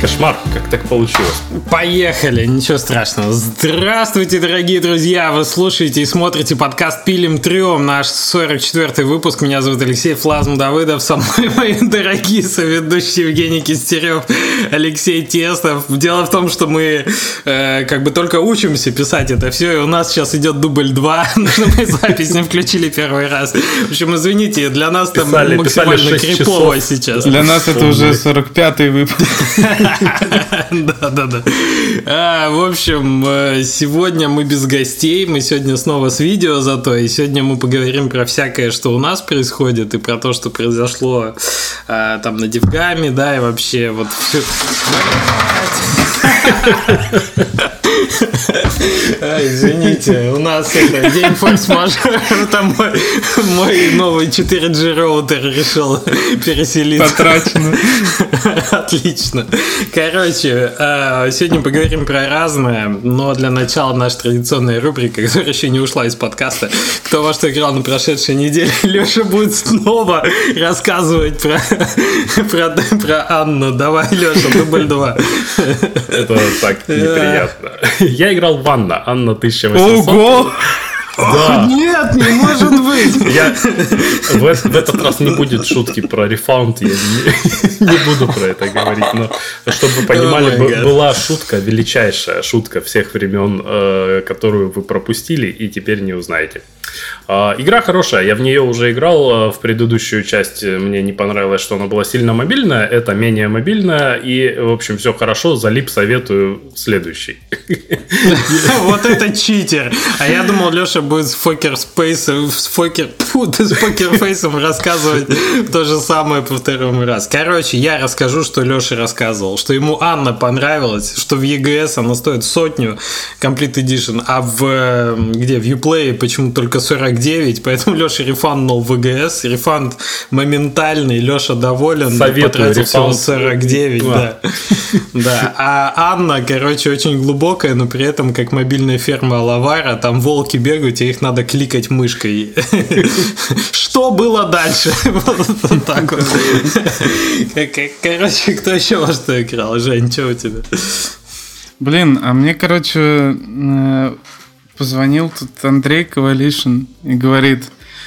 Кошмар, как так получилось. Поехали, ничего страшного. Здравствуйте, дорогие друзья. Вы слушаете и смотрите подкаст «Пилим Триом», наш 44-й выпуск. Меня зовут Алексей Флазм Давыдов. Со мной мои дорогие соведущие Евгений Кистерев, Алексей Тестов. Дело в том, что мы только учимся писать это все, и у нас сейчас идет дубль 2, но мы запись не включили первый раз. В общем, извините, для нас там максимально крипово сейчас. Для нас это уже 45-й выпуск. Да-да-да. В общем, сегодня мы без гостей, мы сегодня снова с видео зато, и сегодня мы поговорим про всякое, что у нас происходит, и про то, что произошло там на DevGAMM, да, и вообще вот все. Извините, у нас это день форс-мажора, там мой новый 4G роутер решил переселиться. Потрачено. Отлично. Короче, сегодня поговорим про разное, но для начала наша традиционная рубрика, которая еще не ушла из подкаста. Кто во что играл на прошедшей неделе? Леша будет снова рассказывать про Анну. Давай, Леша, дубль 2. Это так неприятно. Я играл в Anno 1800. Ого! Да. Нет, не может быть. Я в этот раз не будет шутки про рефаунд, я не буду про это говорить. Но чтобы вы понимали, была шутка, величайшая шутка всех времен, которую вы пропустили и теперь не узнаете. Игра хорошая, я в нее уже играл. В предыдущую часть мне не понравилось, что она была сильно мобильная. Это менее мобильная. И, в общем, все хорошо, залип, советую следующий. Вот это читер. А я думал, Леша будет с покерфейсом рассказывать то же самое по второму раз. Короче, я расскажу, что Леша рассказывал. Что ему Анна понравилась. Что в EGS она стоит 100 Complete Edition. А в Uplay почему только 49, поэтому Леша рефанднул в ЕГС. Рефанд моментальный, Леша доволен, потратил всего 49. Да. Да. А Анна, короче, очень глубокая, но при этом как мобильная ферма Алавара, там волки бегают, и их надо кликать мышкой. Что было дальше? Вот так вот. Короче, кто еще во что играл? Жень, что у тебя? Блин, а мне, короче... Позвонил тут Андрей Ковалишин и говорит: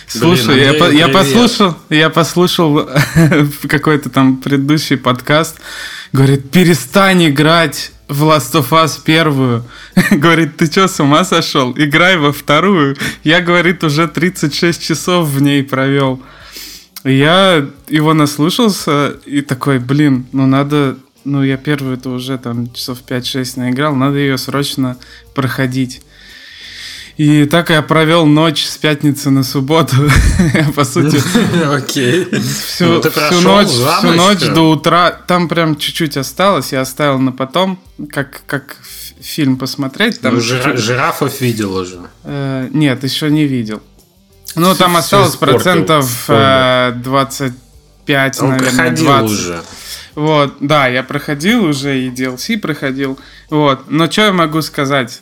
слушай, блин, Андрей, я послушал какой-то там предыдущий подкаст. Говорит, перестань играть в Last of Us первую. Говорит, ты что, с ума сошел? Играй во вторую. Я, говорит, уже 36 часов в ней провел. Я его наслушался и такой, блин, я первую-то уже там часов 5-6 наиграл, надо ее срочно проходить. И так я провел ночь с пятницы на субботу. По сути, всю ночь до утра. Там прям чуть-чуть осталось. Я оставил на потом, как фильм посмотреть. Жирафов видел уже? Нет, еще не видел. Ну, там осталось 25%, наверное, 20%. Вот, да, я проходил уже и DLC проходил. Вот, но что я могу сказать?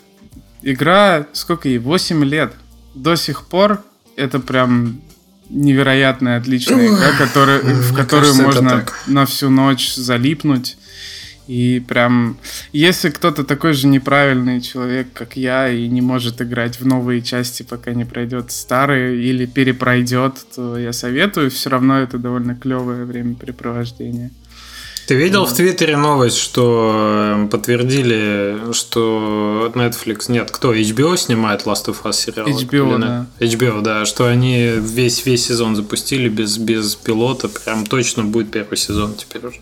Игра, сколько ей, 8 лет. До сих пор это прям невероятная, отличная игра, в которую можно на всю ночь залипнуть. И прям, если кто-то такой же неправильный человек, как я, и не может играть в новые части, пока не пройдет старые или перепройдет, то я советую. Все равно это довольно клевое времяпрепровождение. Ты видел в Твиттере новость, что подтвердили, что Netflix... Нет, кто? HBO снимает Last of Us сериал? HBO, да. HBO, да. Что они весь сезон запустили без пилота. Прям точно будет первый сезон теперь уже.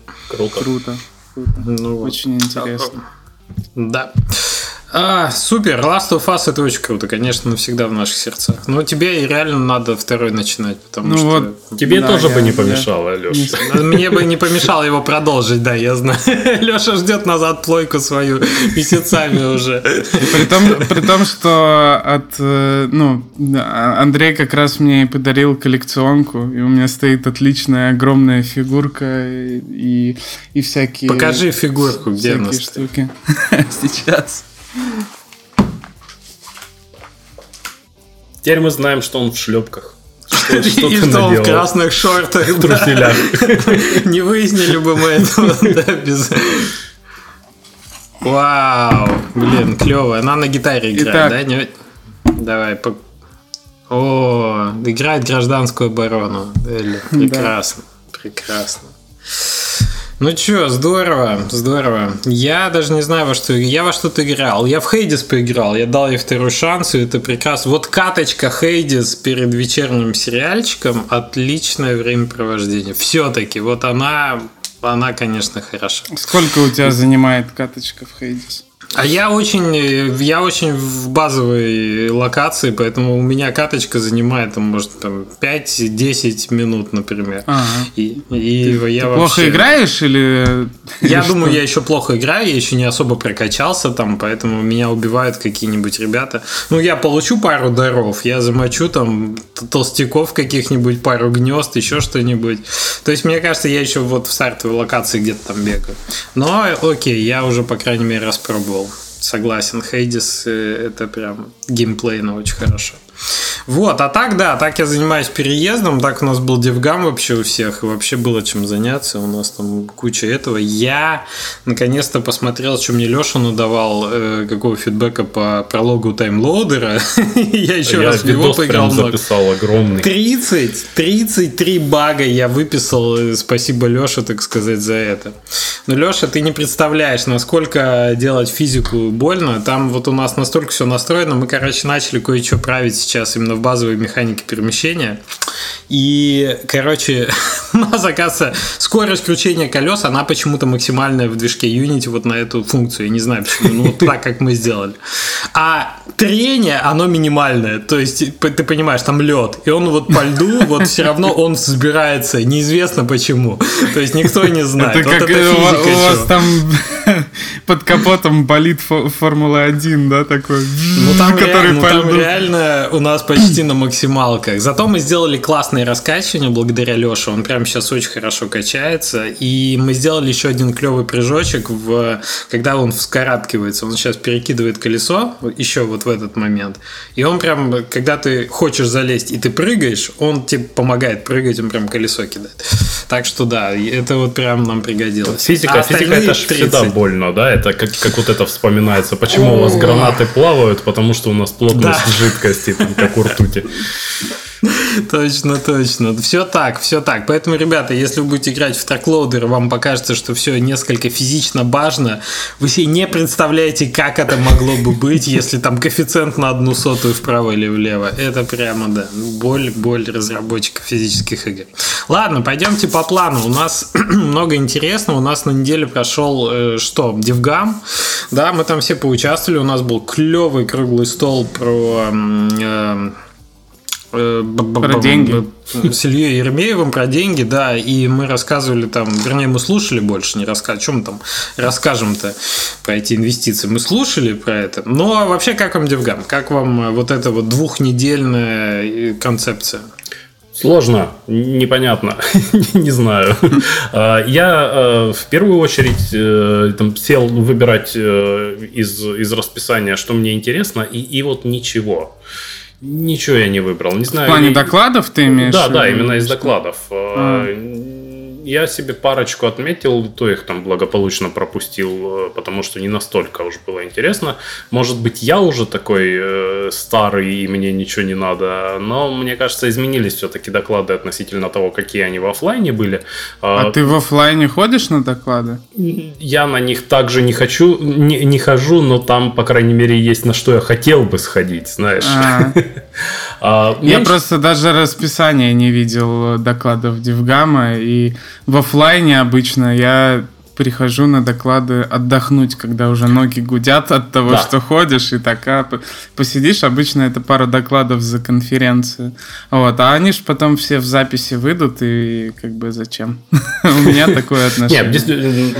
Круто. Очень интересно. Да. Супер. Last of Us — это очень круто, конечно, навсегда в наших сердцах. Но тебе реально надо второй начинать, потому что... Вот, тебе тоже бы не помешало, Леша. Мне бы не помешало его продолжить, да, я знаю. Леша ждет назад плойку свою месяцами уже. При том, что Андрей как раз мне подарил коллекционку, и у меня стоит отличная огромная фигурка и всякие... Покажи фигурку, где она стоит. Сейчас. Теперь мы знаем, что он в шлепках. Что и что он в красных шортах, в труселях. Не выяснили бы мы этого Вау, блин, клево. Она на гитаре играет, да? Не... Давай, по... О, играет гражданскую оборону. Элли, прекрасно, да. Прекрасно. Ну чё, здорово, здорово. Я даже не знаю, во что-то играл. Я в Hades поиграл, я дал ей второй шанс, и это прекрасно. Вот каточка Hades перед вечерним сериальчиком — отличное времяпровождение. Всё-таки, вот она, конечно, хороша. Сколько у тебя занимает каточка в Hades? А я очень в базовой локации, поэтому у меня каточка занимает, может, 5-10 минут, например. Ага. Ты вообще... плохо играешь или... Я думаю, я еще плохо играю, я еще не особо прокачался там, поэтому меня убивают какие-нибудь ребята. Ну, я получу пару даров, я замочу там толстяков каких-нибудь, пару гнезд, еще что-нибудь. То есть, мне кажется, я еще вот в стартовой локации где-то там бегаю. Но, окей, я уже, по крайней мере, распробовал. Согласен, Hades — это прям геймплейно очень хорошо. Вот, а так, да, так я занимаюсь переездом, так у нас был DevGAMM вообще у всех, и вообще было чем заняться, у нас там куча этого. Я наконец-то посмотрел, что мне Леша надавал, какого фидбэка по прологу Time Loader. Я еще раз в него поиграл много. 33 бага я выписал, спасибо Леше, так сказать, за это. Но, Леша, ты не представляешь, насколько делать физику больно, там вот у нас настолько все настроено, мы, короче, начали кое-что править сейчас именно в базовой механике перемещения. И, короче, у нас, оказывается, скорость кручения колес, она почему-то максимальная в движке Unity вот на эту функцию. Я не знаю почему, ну вот так, как мы сделали. А трение, оно минимальное. То есть, ты понимаешь, там лед, и он вот по льду, вот все равно он взбирается. Неизвестно почему. То есть, никто не знает. Это вот как это физика, у вас там под капотом болит Формула-1, да, такой? Ну, там реально у нас почти на максималках. Зато мы сделали классный раскачивание благодаря Лёше, он прямо сейчас очень хорошо качается, и мы сделали еще один клевый прыжочек, когда он вскарабкивается, он сейчас перекидывает колесо, еще вот в этот момент, и он прям, когда ты хочешь залезть и ты прыгаешь, он тебе помогает прыгать, он прям колесо кидает, так что да, это вот прям нам пригодилось. Физика это же всегда больно, да, это как вот это вспоминается, почему у вас гранаты плавают, потому что у нас плотность жидкости, как у ртути. Точно, точно. Все так. Поэтому, ребята, если вы будете играть в траклоудер, вам покажется, что все несколько физично важно. Вы себе не представляете, как это могло бы быть, если там коэффициент на 0,01 вправо или влево. Это прямо, да, боль разработчиков физических игр. Ладно, пойдемте по плану. У нас много интересного. У нас на неделе прошел DevGAMM. Да, мы там все поучаствовали. У нас был клевый круглый стол про деньги. С Ильей Ермеевым про деньги, да, и мы рассказывали там, вернее, мы слушали больше, не рассказывали, о чем там расскажем-то про эти инвестиции, мы слушали про это, но вообще как вам DevGAMM, как вам вот эта вот двухнедельная концепция? Сложно, непонятно, не знаю. Я в первую очередь там сел выбирать из расписания, что мне интересно, и вот ничего. Ничего я не выбрал. Не знаю. В плане докладов ты имеешь? Да, именно из докладов. Я себе парочку отметил, то их там благополучно пропустил, потому что не настолько уж было интересно. Может быть, я уже такой старый, и мне ничего не надо, но, мне кажется, изменились все-таки доклады относительно того, какие они в офлайне были. А ты в офлайне ходишь на доклады? Я на них также не хожу, но там, по крайней мере, есть на что я хотел бы сходить, знаешь. Я просто даже расписание не видел докладов DevGAMM, и в офлайне обычно я прихожу на доклады отдохнуть, когда уже ноги гудят от того, что ходишь, и так посидишь. Обычно это пара докладов за конференцию. Вот. А они ж потом все в записи выйдут, и как бы зачем? У меня такое отношение. Нет,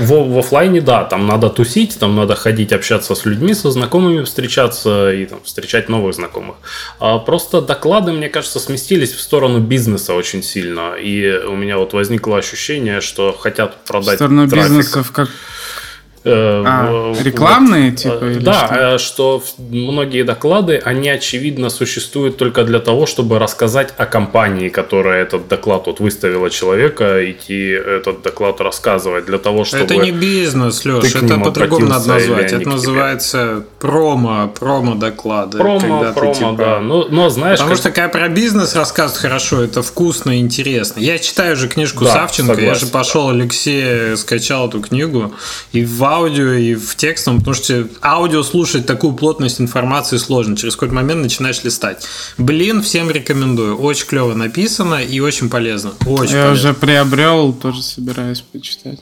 в офлайне, да, там надо тусить, там надо ходить, общаться с людьми, со знакомыми встречаться и встречать новых знакомых. Просто доклады, мне кажется, сместились в сторону бизнеса очень сильно, и у меня вот возникло ощущение, что хотят продать трафик. В сторону бизнеса. Рекламные, вот, типа? Или да, что? Что многие доклады, они, очевидно, существуют только для того, чтобы рассказать о компании, которая этот доклад вот выставила человека, идти этот доклад рассказывать для того, чтобы... Это не бизнес, Леш, это по-другому надо назвать. Это называется промо-доклады. Промо, да. Но, знаешь, потому что когда про бизнес рассказывают хорошо, это вкусно и интересно. Я читаю же книжку Савченко, согласен, я же пошел, Алексей, скачал эту книгу, и в аудио, и в текстовом, потому что аудио слушать такую плотность информации сложно. Через какой-то момент начинаешь листать. Блин, всем рекомендую. Очень клево написано и очень полезно. Очень Я полезно. Уже приобрел, тоже собираюсь почитать.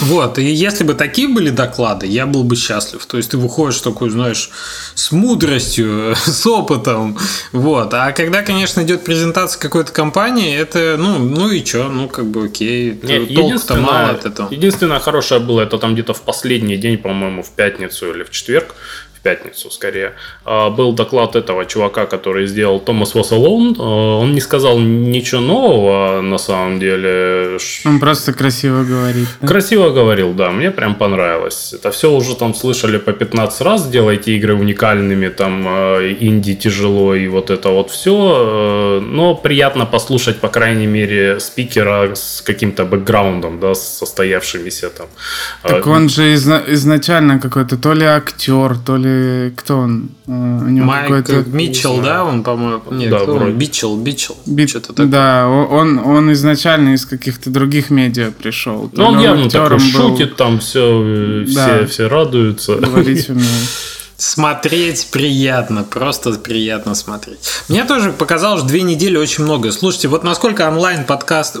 Вот, и если бы такие были доклады, я был бы счастлив. То есть ты выходишь такой, знаешь, с мудростью, с опытом. Вот. А когда, конечно, идет презентация какой-то компании, это, ну и чё, ну как бы окей. Толку-то мало от этого. Единственное хорошее было, это там где-то в последний день, по-моему, в пятницу или в четверг, пятницу скорее, был доклад этого чувака, который сделал Thomas Was Alone. Он не сказал ничего нового, на самом деле. Он просто красиво говорит. Да? Красиво говорил, да. Мне прям понравилось. Это все уже там слышали по 15 раз. Делайте игры уникальными, там инди тяжело и вот это вот все. Но приятно послушать, по крайней мере, спикера с каким-то бэкграундом, да, с состоявшимися там. Так он же изначально какой-то то ли актер, то ли кто он? Майк Бичел, да? Он, по-моему... Нет, да, кто он? Бичел. Что-то такое. Да, он изначально из каких-то других медиа пришел. Но он явно такой шутит, там все, да. все радуются. Говорить умеет. Смотреть приятно, просто приятно смотреть. Мне тоже показалось 2 недели очень много. Слушайте, вот насколько онлайн-формат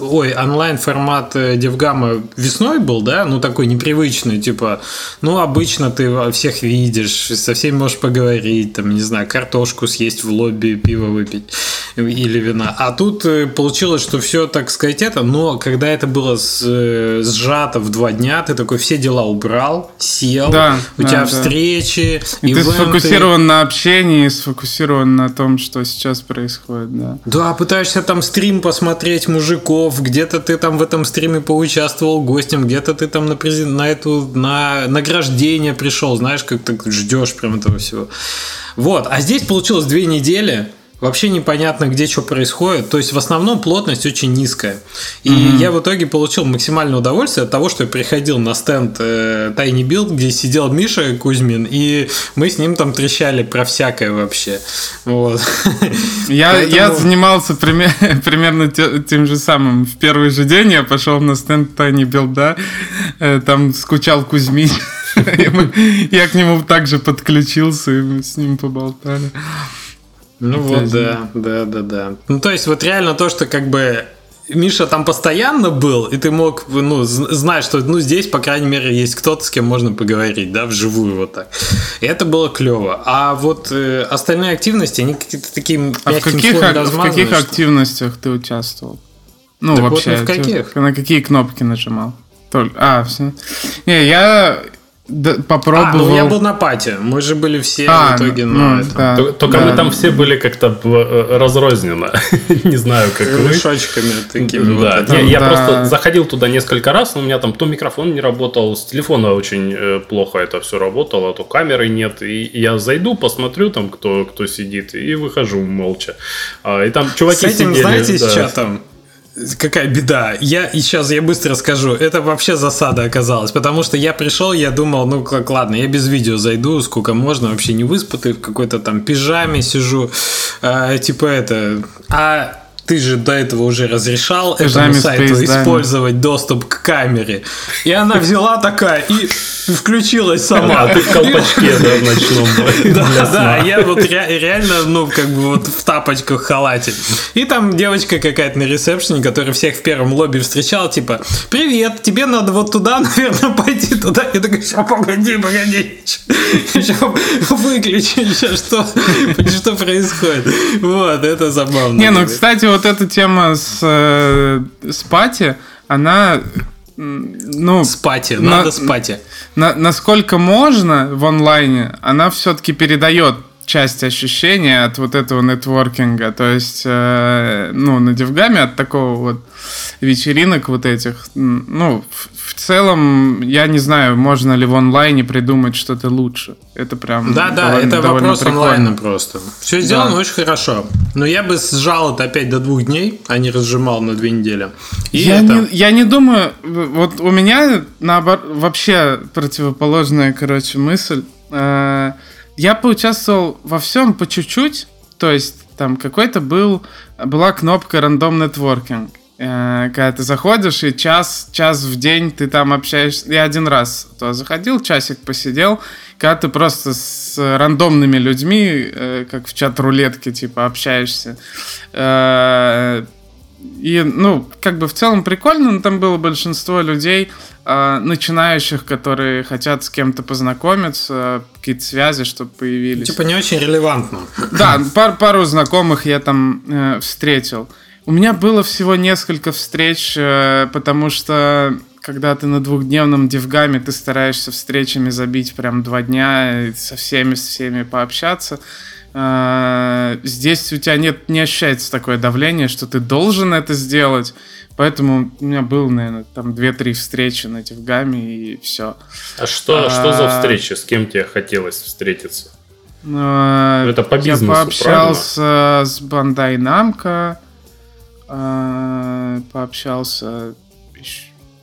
DevGAMM весной был, да, ну такой непривычный, типа, ну обычно ты всех видишь, со всеми можешь поговорить, там, не знаю, картошку съесть в лобби, пиво выпить или вина. А тут получилось, что все, так сказать, это, но когда это было сжато в 2 дня, ты такой все дела убрал, сел, да, у да, тебя да. встречи, и ты сфокусирован на общении, сфокусирован на том, что сейчас происходит, да. Да, пытаешься там стрим посмотреть мужиков, где-то ты там в этом стриме поучаствовал гостем, где-то ты там на награждение пришел, знаешь, как ты ждешь прям этого всего. Вот, а здесь получилось 2 недели. Вообще непонятно, где что происходит. То есть, в основном плотность очень низкая. И я в итоге получил максимальное удовольствие от того, что я приходил на стенд Tiny Build, где сидел Миша Кузьмин, и мы с ним там трещали про всякое вообще. Вот. Я занимался примерно тем же самым. В первый же день я пошел на стенд Tiny Build, да, там скучал Кузьмин. Я к нему также подключился, и мы с ним поболтали. Ну вот, да. Ну то есть вот реально то, что как бы Миша там постоянно был, и ты мог, знать, что, здесь, по крайней мере, есть кто-то, с кем можно поговорить, да, вживую вот так. И это было клево. А вот остальные активности, они какие-то такие мягким слоем размазаны. А в каких активностях ты участвовал? Ну так вообще, вот в каких? На какие кнопки нажимал? Все. Не, я... Да, попробовал. Я был на пати. Мы же были все в итоге на этом. Да, только мы там все были как-то разрозненно. Не знаю, как вы. Мешочками такими. Я просто заходил туда несколько раз, но у меня там то микрофон не работал, с телефона очень плохо это все работало, то камеры нет. И я зайду, посмотрю там, кто сидит, и выхожу молча. И там чуваки сидели. С этим, знаете, с чатом? Какая беда. Сейчас быстро скажу. Это вообще засада оказалась. Потому что я пришел, я думал, как ладно, я без видео зайду, сколько можно, вообще не выспатый, в какой-то там пижаме сижу. Ты же до этого уже разрешал этому сайту использовать доступ к камере. И она взяла такая и включилась сама. Ты в колпачке, да, в ночном. Да, я вот реально, в тапочках, халате. И там девочка какая-то на ресепшене, которая всех в первом лобби встречала, типа, привет, тебе надо вот туда, наверное, пойти туда. Я такой, сейчас, погоди, сейчас выключи, сейчас что происходит. Вот, это забавно. Не, кстати, вот эта тема с пати, она... Надо с пати. Насколько можно в онлайне, она все-таки передает часть ощущения от вот этого нетворкинга. То есть, на DevGAMM от такого вот вечеринок вот этих. Ну, в целом, я не знаю, можно ли в онлайне придумать что-то лучше. Это прям да, это вопрос прикольно. Онлайна просто. Все сделано да. Очень хорошо. Но я бы сжал это опять до 2 дней, а не разжимал на 2 недели. Я не думаю... Вот у меня наоборот, вообще противоположная, короче, мысль. Я поучаствовал во всем по чуть-чуть. То есть там какой-то была кнопка «Рандом нетворкинг». Когда ты заходишь, и час в день ты там общаешься. Я один раз туда заходил, часик посидел, когда ты просто с рандомными людьми, как в чат-рулетке, типа, общаешься. И, ну, как бы в целом прикольно, но там было большинство людей, начинающих, которые хотят с кем-то познакомиться, какие-то связи, чтобы появились. Типа не очень релевантно. Да, пару знакомых я там встретил. У меня было всего несколько встреч, потому что когда ты на 2-дневном DevGAMM, ты стараешься встречами забить прям 2 дня, со всеми пообщаться. Здесь у тебя не ощущается такое давление, что ты должен это сделать. Поэтому у меня было, наверное, там 2-3 встречи на DevGAMM и все. А что за встречи? С кем тебе хотелось встретиться? Это по бизнесу, правильно? Я пообщался с Bandai Namco. Пообщался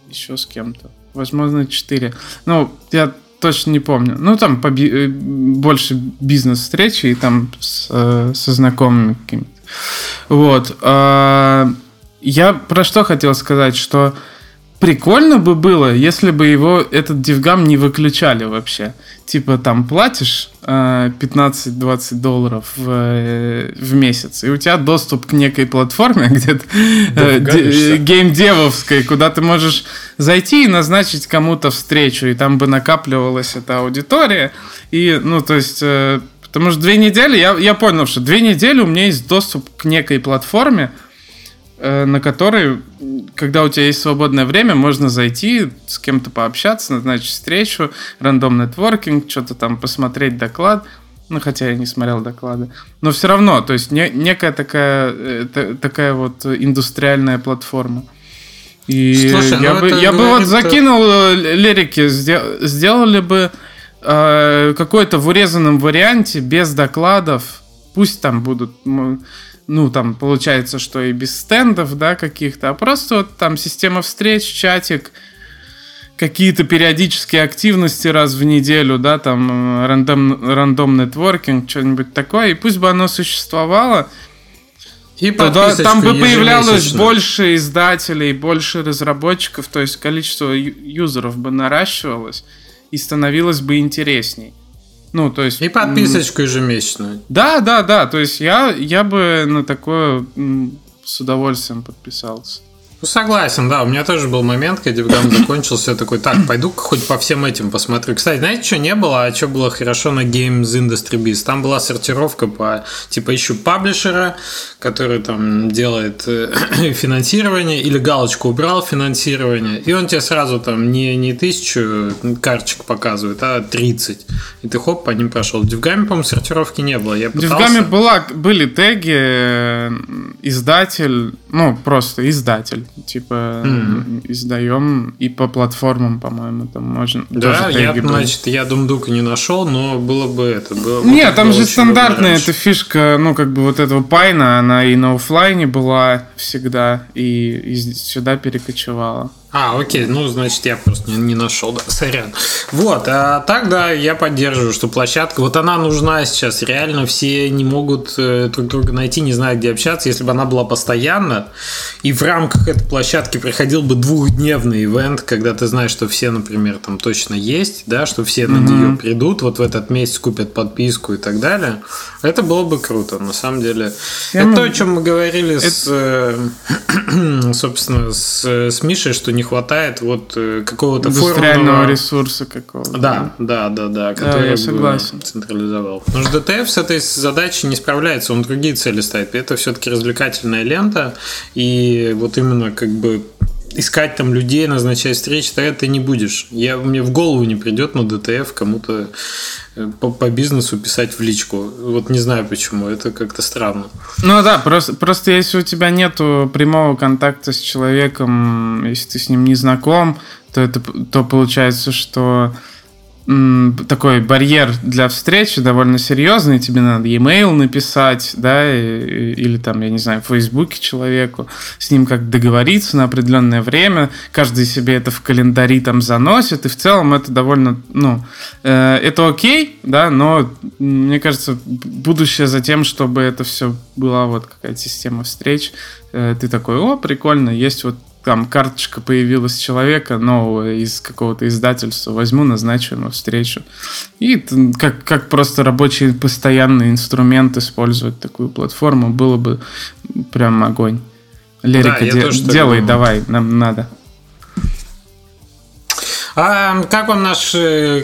еще с кем-то. Возможно, 4. Ну, я точно не помню. Ну, там больше бизнес-встречи и там со знакомыми какими-то. Вот. Я про что хотел сказать, что прикольно бы было, если бы этот DevGAMM не выключали вообще. Типа там платишь $15-20 в месяц, и у тебя доступ к некой платформе, где-то геймдевовской, куда ты можешь зайти и назначить кому-то встречу, и там бы накапливалась эта аудитория. И, ну, то есть... потому что 2 недели... Я понял, что 2 недели у меня есть доступ к некой платформе, на которой, когда у тебя есть свободное время, можно зайти, с кем-то пообщаться, назначить встречу, рандом нетворкинг, что-то там посмотреть, доклад. Ну, хотя я не смотрел доклады. Но все равно, то есть некая такая вот индустриальная платформа. И слушай, я бы вот закинул лирики, сделали бы какое-то в урезанном варианте, без докладов. Пусть там будут... Ну, там, получается, что и без стендов, да, каких-то, а просто вот там система встреч, чатик, какие-то периодические активности раз в неделю, да, там, рандом нетворкинг, что-нибудь такое, и пусть бы оно существовало, и тогда, там бы появлялось больше издателей, больше разработчиков, то есть количество юзеров бы наращивалось и становилось бы интересней. Ну, то есть, и подписочку ежемесячную. Да. То есть я бы на такое с удовольствием подписался. Ну, согласен, да. У меня тоже был момент, когда DevGAMM закончился. Я такой, так, пойду хоть по всем этим посмотрю. Кстати, знаете, что не было, а что было хорошо на Games Industry Biz? Там была сортировка по, типа, ищу паблишера, который там делает финансирование, или галочку убрал финансирование, и он тебе сразу там не 1000 карточек показывает, а 30. И ты хоп, по ним прошел. В DevGAMM, по-моему, сортировки не было. В DevGAMM были теги, издатель, ну, просто издатель. Типа издаем и по платформам, по-моему, там можно. Да, я Думдука не нашел, но было бы это. Не, вот там это же стандартная эта фишка, ну, как бы вот этого Пайна, она и на офлайне была всегда, и сюда перекочевала. А, окей, ну, значит, я просто не нашел, да, сорян. Вот, а так, да, я поддерживаю, что площадка, вот она нужна сейчас, реально все не могут друг друга найти, не знают, где общаться. Если бы она была постоянно, и в рамках этой площадки проходил бы 2-дневный ивент, когда ты знаешь, что все, например, там точно есть, да, что все на нее придут, вот в этот месяц купят подписку и так далее, это было бы круто, на самом деле. Это то, о чем мы говорили собственно, с Мишей, что не хватает вот какого-то индустриального ресурса какого-то. Да, который я согласен. Централизовал. Потому что DTF с этой задачей не справляется, он другие цели ставит. Это все-таки развлекательная лента, и вот именно как бы искать там людей, назначать встречи, тогда ты не будешь. Мне в голову не придет на ДТФ кому-то по бизнесу писать в личку. Вот не знаю почему, это как-то странно. Ну да, просто если у тебя нету прямого контакта с человеком, если ты с ним не знаком, то получается, что такой барьер для встречи довольно серьезный, тебе надо e-mail написать, да, или там, я не знаю, в Фейсбуке человеку, с ним как договориться на определенное время, каждый себе это в календари там заносит, и в целом это довольно, это окей, да, но мне кажется, будущее за тем, чтобы это все была вот какая-то система встреч, ты такой, прикольно, есть вот там карточка появилась человека нового из какого-то издательства, возьму, назначу ему встречу. И как просто рабочий постоянный инструмент использовать такую платформу, было бы прям огонь. Лерика, да, делай, давай, нам надо. А как вам наш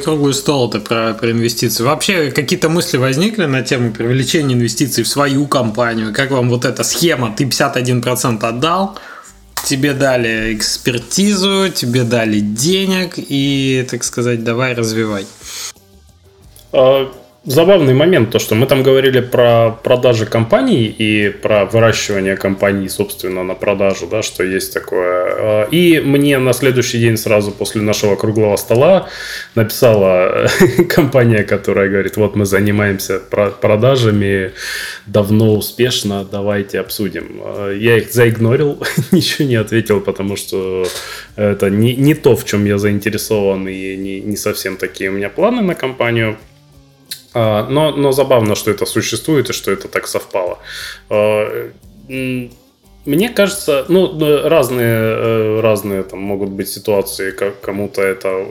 круглый стол-то про инвестиции? Вообще какие-то мысли возникли на тему привлечения инвестиций в свою компанию? Как вам вот эта схема? Ты 51% отдал, тебе дали экспертизу, тебе дали денег и, так сказать, давай развивай. Забавный момент, то, что мы там говорили про продажи компаний и про выращивание компаний, собственно, на продажу, да, что есть такое. И мне на следующий день сразу после нашего круглого стола написала компания, которая говорит, вот мы занимаемся продажами давно, успешно, давайте обсудим. Я их заигнорил, ничего не ответил, потому что это не то, в чем я заинтересован, и не совсем такие у меня планы на компанию. Но забавно, что это существует и что это так совпало. Мне кажется, разные там могут быть ситуации, как кому-то это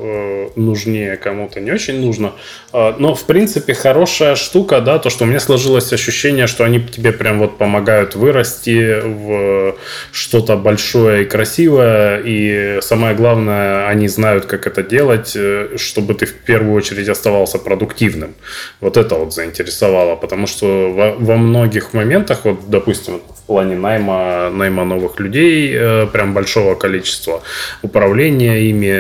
нужнее, кому-то не очень нужно. Но, в принципе, хорошая штука, да, то, что у меня сложилось ощущение, что они тебе прям вот помогают вырасти в что-то большое и красивое. И самое главное, они знают, как это делать, чтобы ты в первую очередь оставался продуктивным. Вот это вот заинтересовало, потому что во многих моментах, вот, допустим, в плане найма новых людей, прям большого количества, управления ими.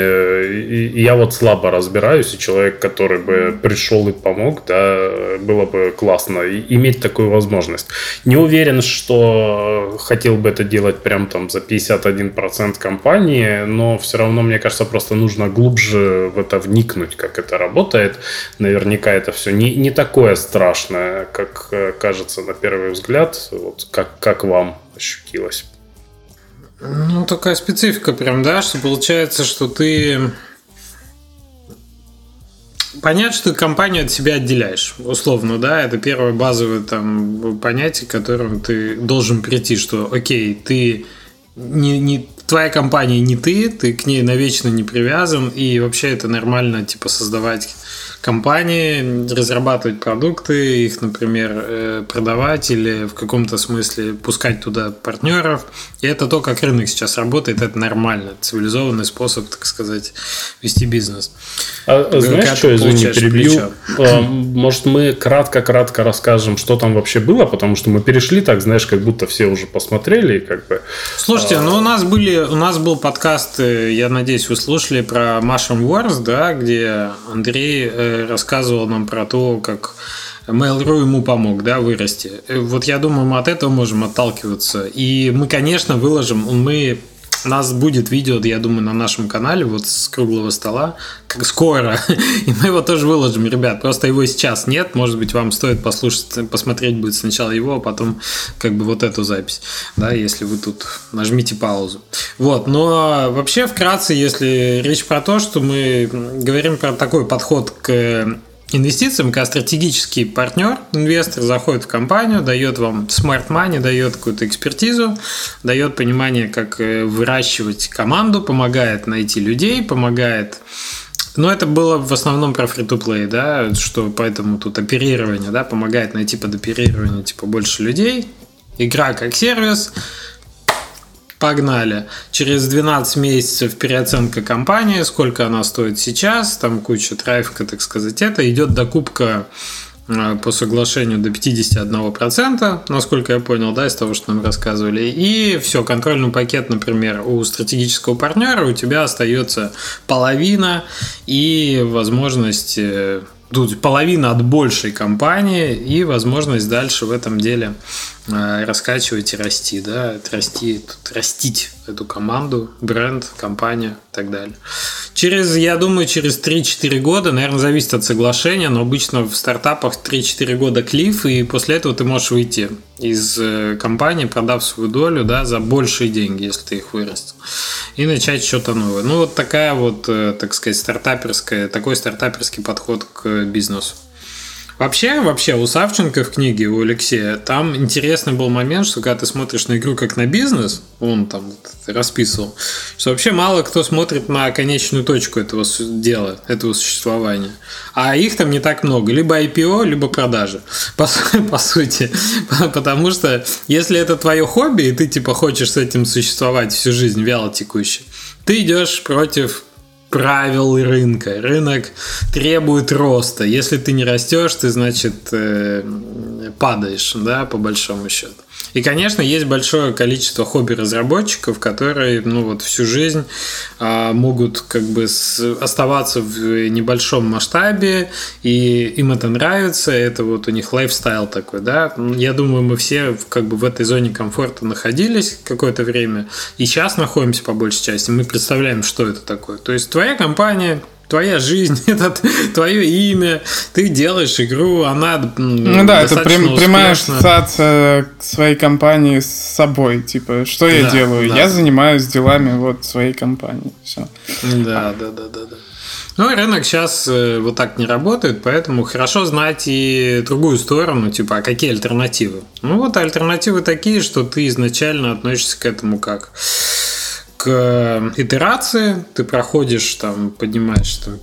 Я вот слабо разбираюсь, и человек, который бы пришел и помог, да, было бы классно иметь такую возможность. Не уверен, что хотел бы это делать прям там за 51% компании, но все равно, мне кажется, просто нужно глубже в это вникнуть, как это работает. Наверняка это все не такое страшное, как кажется на первый взгляд. Вот как вам ощутилось? Ну, такая специфика прям, да, что получается, что ты... Понятно, что ты компанию от себя отделяешь, условно, да, это первое базовое там понятие, к которому ты должен прийти, что окей, ты не твоя компания, не ты к ней навечно не привязан, и вообще это нормально, типа, создавать компании, разрабатывать продукты, их, например, продавать или в каком-то смысле пускать туда партнеров. И это то, как рынок сейчас работает, это нормально. Цивилизованный способ, так сказать, вести бизнес. Знаешь, что, извини, перебью? Может, мы кратко расскажем, что там вообще было, потому что мы перешли так, знаешь, как будто все уже посмотрели. Как бы. Слушайте, у нас был подкаст, я надеюсь, вы слушали, про Mushroom Wars, да, где Андрей рассказывал нам про то, как Mail.ru ему помог, да, вырасти. Вот я думаю, мы от этого можем отталкиваться. И мы, конечно, у нас будет видео, я думаю, на нашем канале, вот с круглого стола, как скоро, и мы его тоже выложим, ребят, просто его сейчас нет, может быть, вам стоит послушать, посмотреть будет сначала его, а потом как бы вот эту запись, да, если вы тут нажмите паузу. Вот, но вообще вкратце, если речь про то, что мы говорим про такой подход к инвестициям, когда стратегический партнер, инвестор заходит в компанию, дает вам smart money, дает какую-то экспертизу, дает понимание, как выращивать команду, помогает найти людей, помогает... Но это было в основном про free-to-play, да, что поэтому тут оперирование, да, помогает найти под оперирование типа больше людей, игра как сервис... Погнали. Через 12 месяцев переоценка компании, сколько она стоит сейчас, там куча трафика, так сказать, это идет докупка по соглашению до 51%, насколько я понял, да, из того, что нам рассказывали. И все, контрольный пакет, например, у стратегического партнера у тебя остается половина и возможность... Тут половина от большей компании и возможность дальше в этом деле раскачивать и расти, да, растить эту команду, бренд, компанию и так далее. Я думаю, через 3-4 года, наверное, зависит от соглашения, но обычно в стартапах 3-4 года клиф, и после этого ты можешь выйти из компании, продав свою долю, да, за большие деньги, если ты их вырастил, и начать что-то новое. Ну, вот такая вот, так сказать, такой стартаперский подход к бизнесу. Вообще, у Савченко в книге, у Алексея, там интересный был момент, что когда ты смотришь на игру как на бизнес, он там расписывал, что вообще мало кто смотрит на конечную точку этого дела, этого существования. А их там не так много. Либо IPO, либо продажи. По сути. Потому что если это твое хобби, и ты типа хочешь с этим существовать всю жизнь вяло текуще, ты идешь против... правил рынка. Рынок требует роста. Если ты не растешь, ты, значит, падаешь, да, по большому счету. И, конечно, есть большое количество хобби-разработчиков, которые, ну, вот, всю жизнь могут как бы оставаться в небольшом масштабе, и им это нравится, это вот у них лайфстайл такой, да. Я думаю, мы все как бы в этой зоне комфорта находились какое-то время, и сейчас находимся по большей части, мы представляем, что это такое. То есть твоя компания... Твоя жизнь, это твое имя, ты делаешь игру, она. Ну да, это прямая ассоциация своей компании с собой. Типа, что я делаю? Да. Я занимаюсь делами вот своей компании. Все. Да. Ну, рынок сейчас вот так не работает, поэтому хорошо знать и другую сторону, типа, а какие альтернативы? Ну вот альтернативы такие, что ты изначально относишься к этому как. К итерации, ты проходишь, там, поднимаешь там,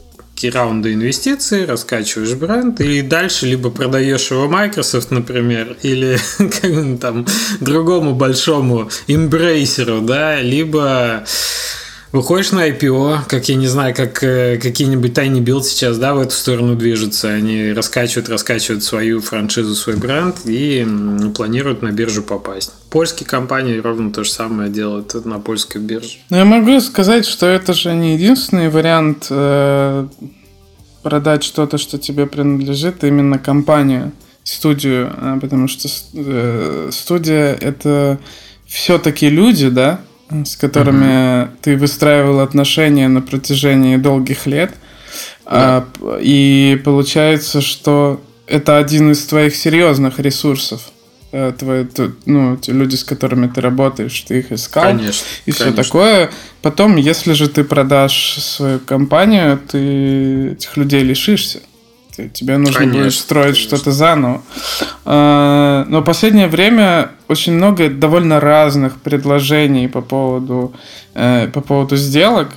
раунды инвестиций, раскачиваешь бренд, и дальше либо продаешь его Microsoft, например, или там, другому большому эмбрейсеру, да, либо выходишь на IPO, как я не знаю, как какие-нибудь Tiny Build сейчас, да, в эту сторону движутся, они раскачивают свою франшизу, свой бренд и планируют на биржу попасть. Польские компании ровно то же самое делают на польской бирже. Но я могу сказать, что это же не единственный вариант продать что-то, что тебе принадлежит, именно компанию, студию, потому что студия — это все-таки люди, да, с которыми ты выстраивал отношения на протяжении долгих лет. Да. И получается, что это один из твоих серьезных ресурсов. Люди, с которыми ты работаешь, ты их искал. Конечно. Все такое. Потом, если же ты продашь свою компанию, ты этих людей лишишься. Тебе нужно будет строить что-то заново. Но в последнее время очень много довольно разных предложений по поводу сделок.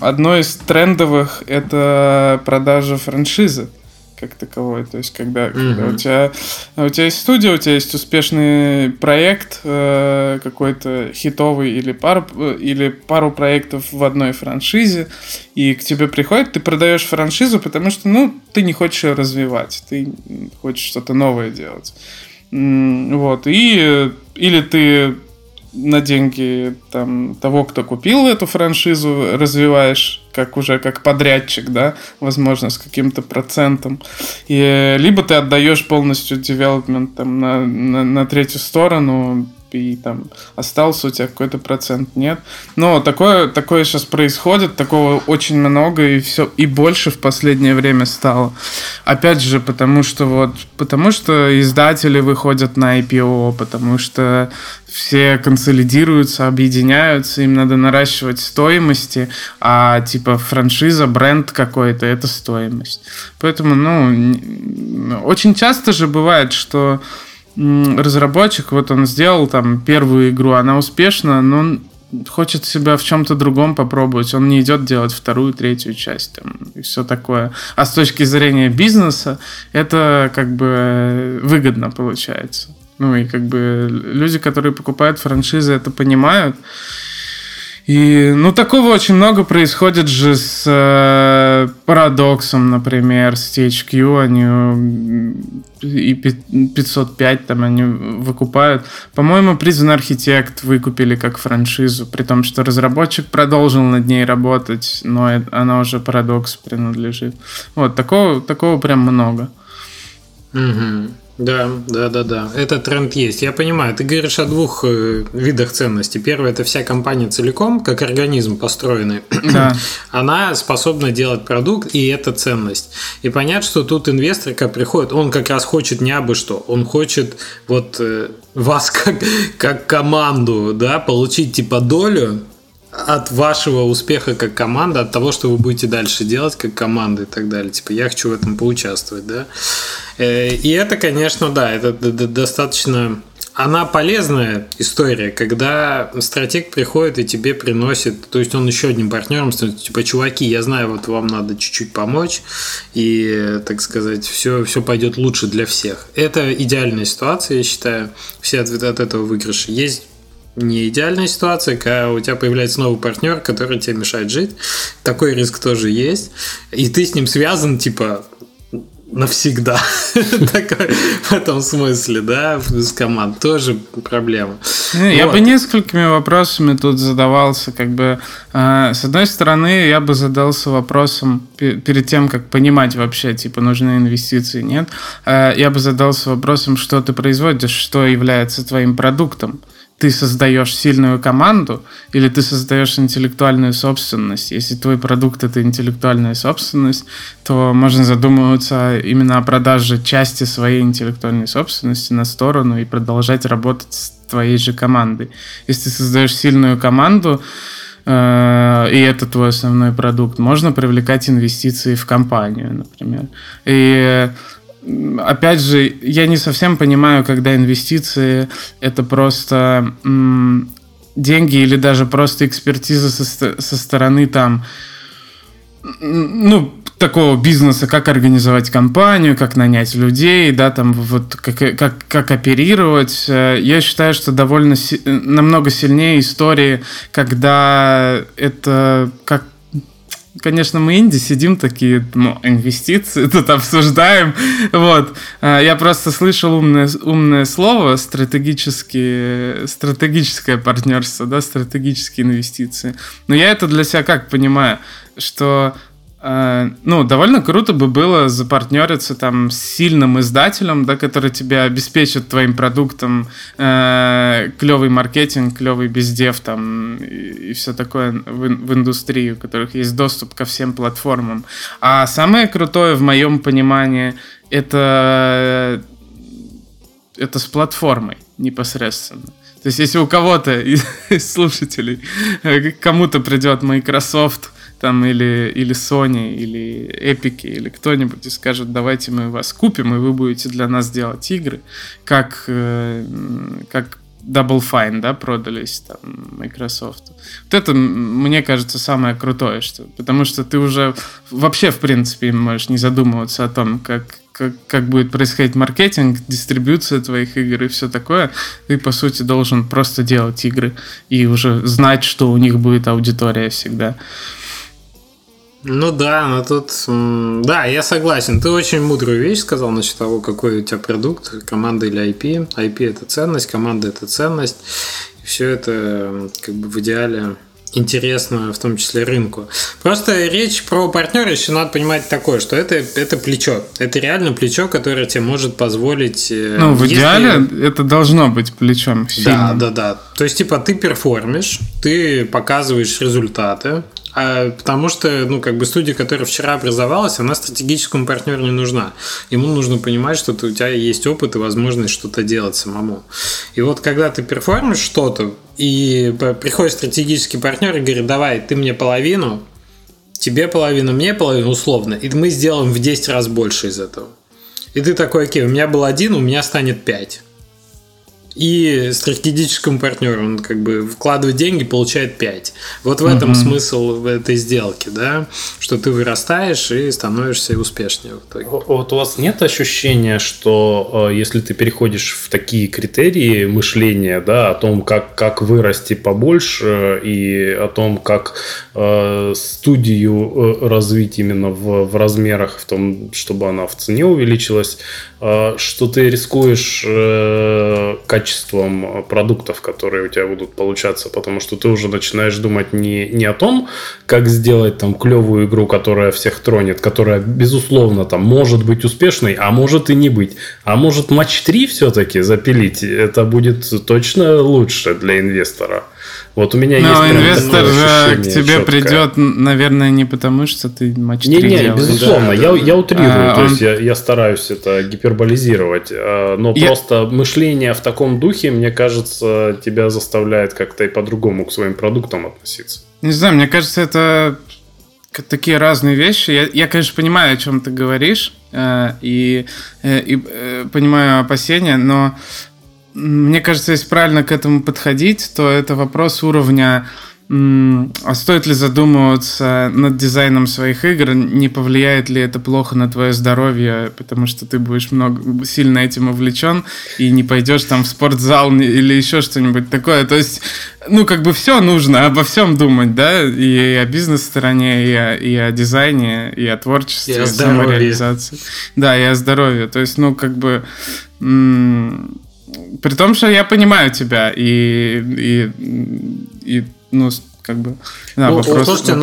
Одно из трендовых — это продажа франшизы как таковой. То есть, когда у тебя есть студия, у тебя есть успешный проект, какой-то хитовый или пару проектов в одной франшизе, и к тебе приходит, ты продаешь франшизу, потому что, ты не хочешь ее развивать, ты хочешь что-то новое делать. Вот. Или ты на деньги того, кто купил эту франшизу, развиваешь как подрядчик, да, возможно, с каким-то процентом. И либо ты отдаешь полностью девелопмент на третью сторону, и остался у тебя какой-то процент, нет. Но такое сейчас происходит, такого очень много, и все, и больше в последнее время стало. Опять же, потому что издатели выходят на IPO, потому что все консолидируются, объединяются, им надо наращивать стоимости, а франшиза, бренд какой-то — это стоимость. Поэтому, очень часто же бывает, что разработчик, вот он сделал первую игру, она успешна, но он хочет себя в чем-то другом попробовать, он не идет делать вторую, третью часть и все такое. А с точки зрения бизнеса это выгодно получается. Люди, которые покупают франшизы, это понимают. И такого очень много происходит же с Парадоксом, например, с THQ, они и 505 там они выкупают. По-моему, Prison Architect выкупили как франшизу, при том, что разработчик продолжил над ней работать, но она уже Парадокс принадлежит. Вот, такого прям много. Mm-hmm. Да. Этот тренд есть. Я понимаю, ты говоришь о двух видах ценностей. Первое — это вся компания целиком, как организм построенный. Да. Она способна делать продукт, и это ценность. И понятно, что тут инвестор, как приходит, он как раз хочет не абы что. Он хочет вот вас как команду, да, получить типа долю от вашего успеха как команда, от того, что вы будете дальше делать как команда и так далее. Типа, я хочу в этом поучаствовать, да. И это, конечно, да, это достаточно... Она полезная история, когда стратег приходит и тебе приносит... То есть он еще одним партнером становится. Типа, чуваки, я знаю, вот вам надо чуть-чуть помочь, и, так сказать, все пойдет лучше для всех. Это идеальная ситуация, я считаю. Все от этого выигрыша. Есть не идеальная ситуация, когда у тебя появляется новый партнер, который тебе мешает жить. Такой риск тоже есть. И ты с ним связан, типа... навсегда. В этом смысле, да, с команд тоже проблема. Я бы несколькими вопросами тут задавался, как бы, с одной стороны, я бы задался вопросом перед тем, как понимать вообще, типа, нужны инвестиции, нет, я бы задался вопросом, что ты производишь, что является твоим продуктом. Ты создаешь сильную команду или ты создаешь интеллектуальную собственность? Если твой продукт — это интеллектуальная собственность, то можно задумываться именно о продаже части своей интеллектуальной собственности на сторону и продолжать работать с твоей же командой. Если ты создаешь сильную команду, и это твой основной продукт, можно привлекать инвестиции в компанию, например. И... Опять же, я не совсем понимаю, когда инвестиции – это просто деньги или даже просто экспертиза со стороны там, ну, такого бизнеса, как организовать компанию, как нанять людей, да, там, вот, как оперировать. Я считаю, что довольно намного сильнее истории, когда это как... Конечно, мы инди сидим такие, ну, инвестиции тут обсуждаем. Вот. Я просто слышал умное слово, стратегическое партнерство, да, стратегические инвестиции. Но я это для себя как понимаю, что... Ну, довольно круто бы было запартнериться там с сильным издателем, да, который тебя обеспечит твоим продуктом, клевый маркетинг, клевый бездев там, и все такое в индустрии, у которых есть доступ ко всем платформам. А самое крутое, в моем понимании, это с платформой непосредственно. То есть, если у кого-то из слушателей, кому-то придет Microsoft там, или Sony, или Epic, или кто-нибудь, и скажут: давайте мы вас купим, и вы будете для нас делать игры, как Double Fine, да, продались там Microsoft. Вот это, мне кажется, самое крутое, что, потому что ты уже вообще, в принципе, можешь не задумываться о том, как будет происходить маркетинг, дистрибьюция твоих игр и все такое. Ты, по сути, должен просто делать игры и уже знать, что у них будет аудитория всегда. Ну да, но тут... Да, я согласен. Ты очень мудрую вещь сказал насчет того, какой у тебя продукт, команда или IP. IP — это ценность, команда — это ценность. Все это как бы в идеале интересно, в том числе рынку. Просто речь про партнера еще надо понимать такое, что это плечо. Это реально плечо, которое тебе может позволить... Ну, в идеале это должно быть плечом. Сильным. Да. То есть, типа, ты перформишь, ты показываешь результаты, потому что, ну, как бы студия, которая вчера образовалась, она стратегическому партнеру не нужна. Ему нужно понимать, что у тебя есть опыт и возможность что-то делать самому. И вот когда ты перформишь что-то, и приходит стратегический партнер и говорит: давай, ты мне половину, тебе половину, мне половину, условно, и мы сделаем в 10 раз больше из этого. И ты такой: окей, у меня был один, у меня станет 5. и стратегическому партнеру он как бы вкладывает деньги, получает 5. Вот в этом смысл этой сделки, да, что ты вырастаешь и становишься успешнее в итоге. Вот у вас нет ощущения, что если ты переходишь в такие критерии мышления, да, о том, как вырасти побольше и о том, как студию развить именно в размерах, в том, чтобы она в цене увеличилась, что ты рискуешь качеством продуктов, которые у тебя будут получаться, потому что ты уже начинаешь думать не о том, как сделать там клевую игру, которая всех тронет, которая, безусловно, там может быть успешной, а может и не быть. А может матч 3 все-таки запилить, это будет точно лучше для инвестора. Вот у меня есть инвестор же к тебе четкое. Придет, наверное, не потому, что ты матч 3 делаешь. Не-не, безусловно, да, я утрирую, то есть я стараюсь это гиперболизировать, но просто мышление в таком духе, мне кажется, тебя заставляет как-то и по-другому к своим продуктам относиться. Не знаю, мне кажется, это такие разные вещи. Я конечно, понимаю, о чем ты говоришь, и понимаю опасения, но мне кажется, если правильно к этому подходить, то это вопрос уровня, а стоит ли задумываться над дизайном своих игр, не повлияет ли это плохо на твое здоровье, потому что ты будешь сильно этим увлечен и не пойдешь там в спортзал или еще что-нибудь такое. То есть, как бы все нужно, обо всем думать, да, и о бизнес-стороне, и о дизайне, и о творчестве, и о самореализации. Да, и о здоровье. То есть, при том, что я понимаю тебя, вопрос, слушайте,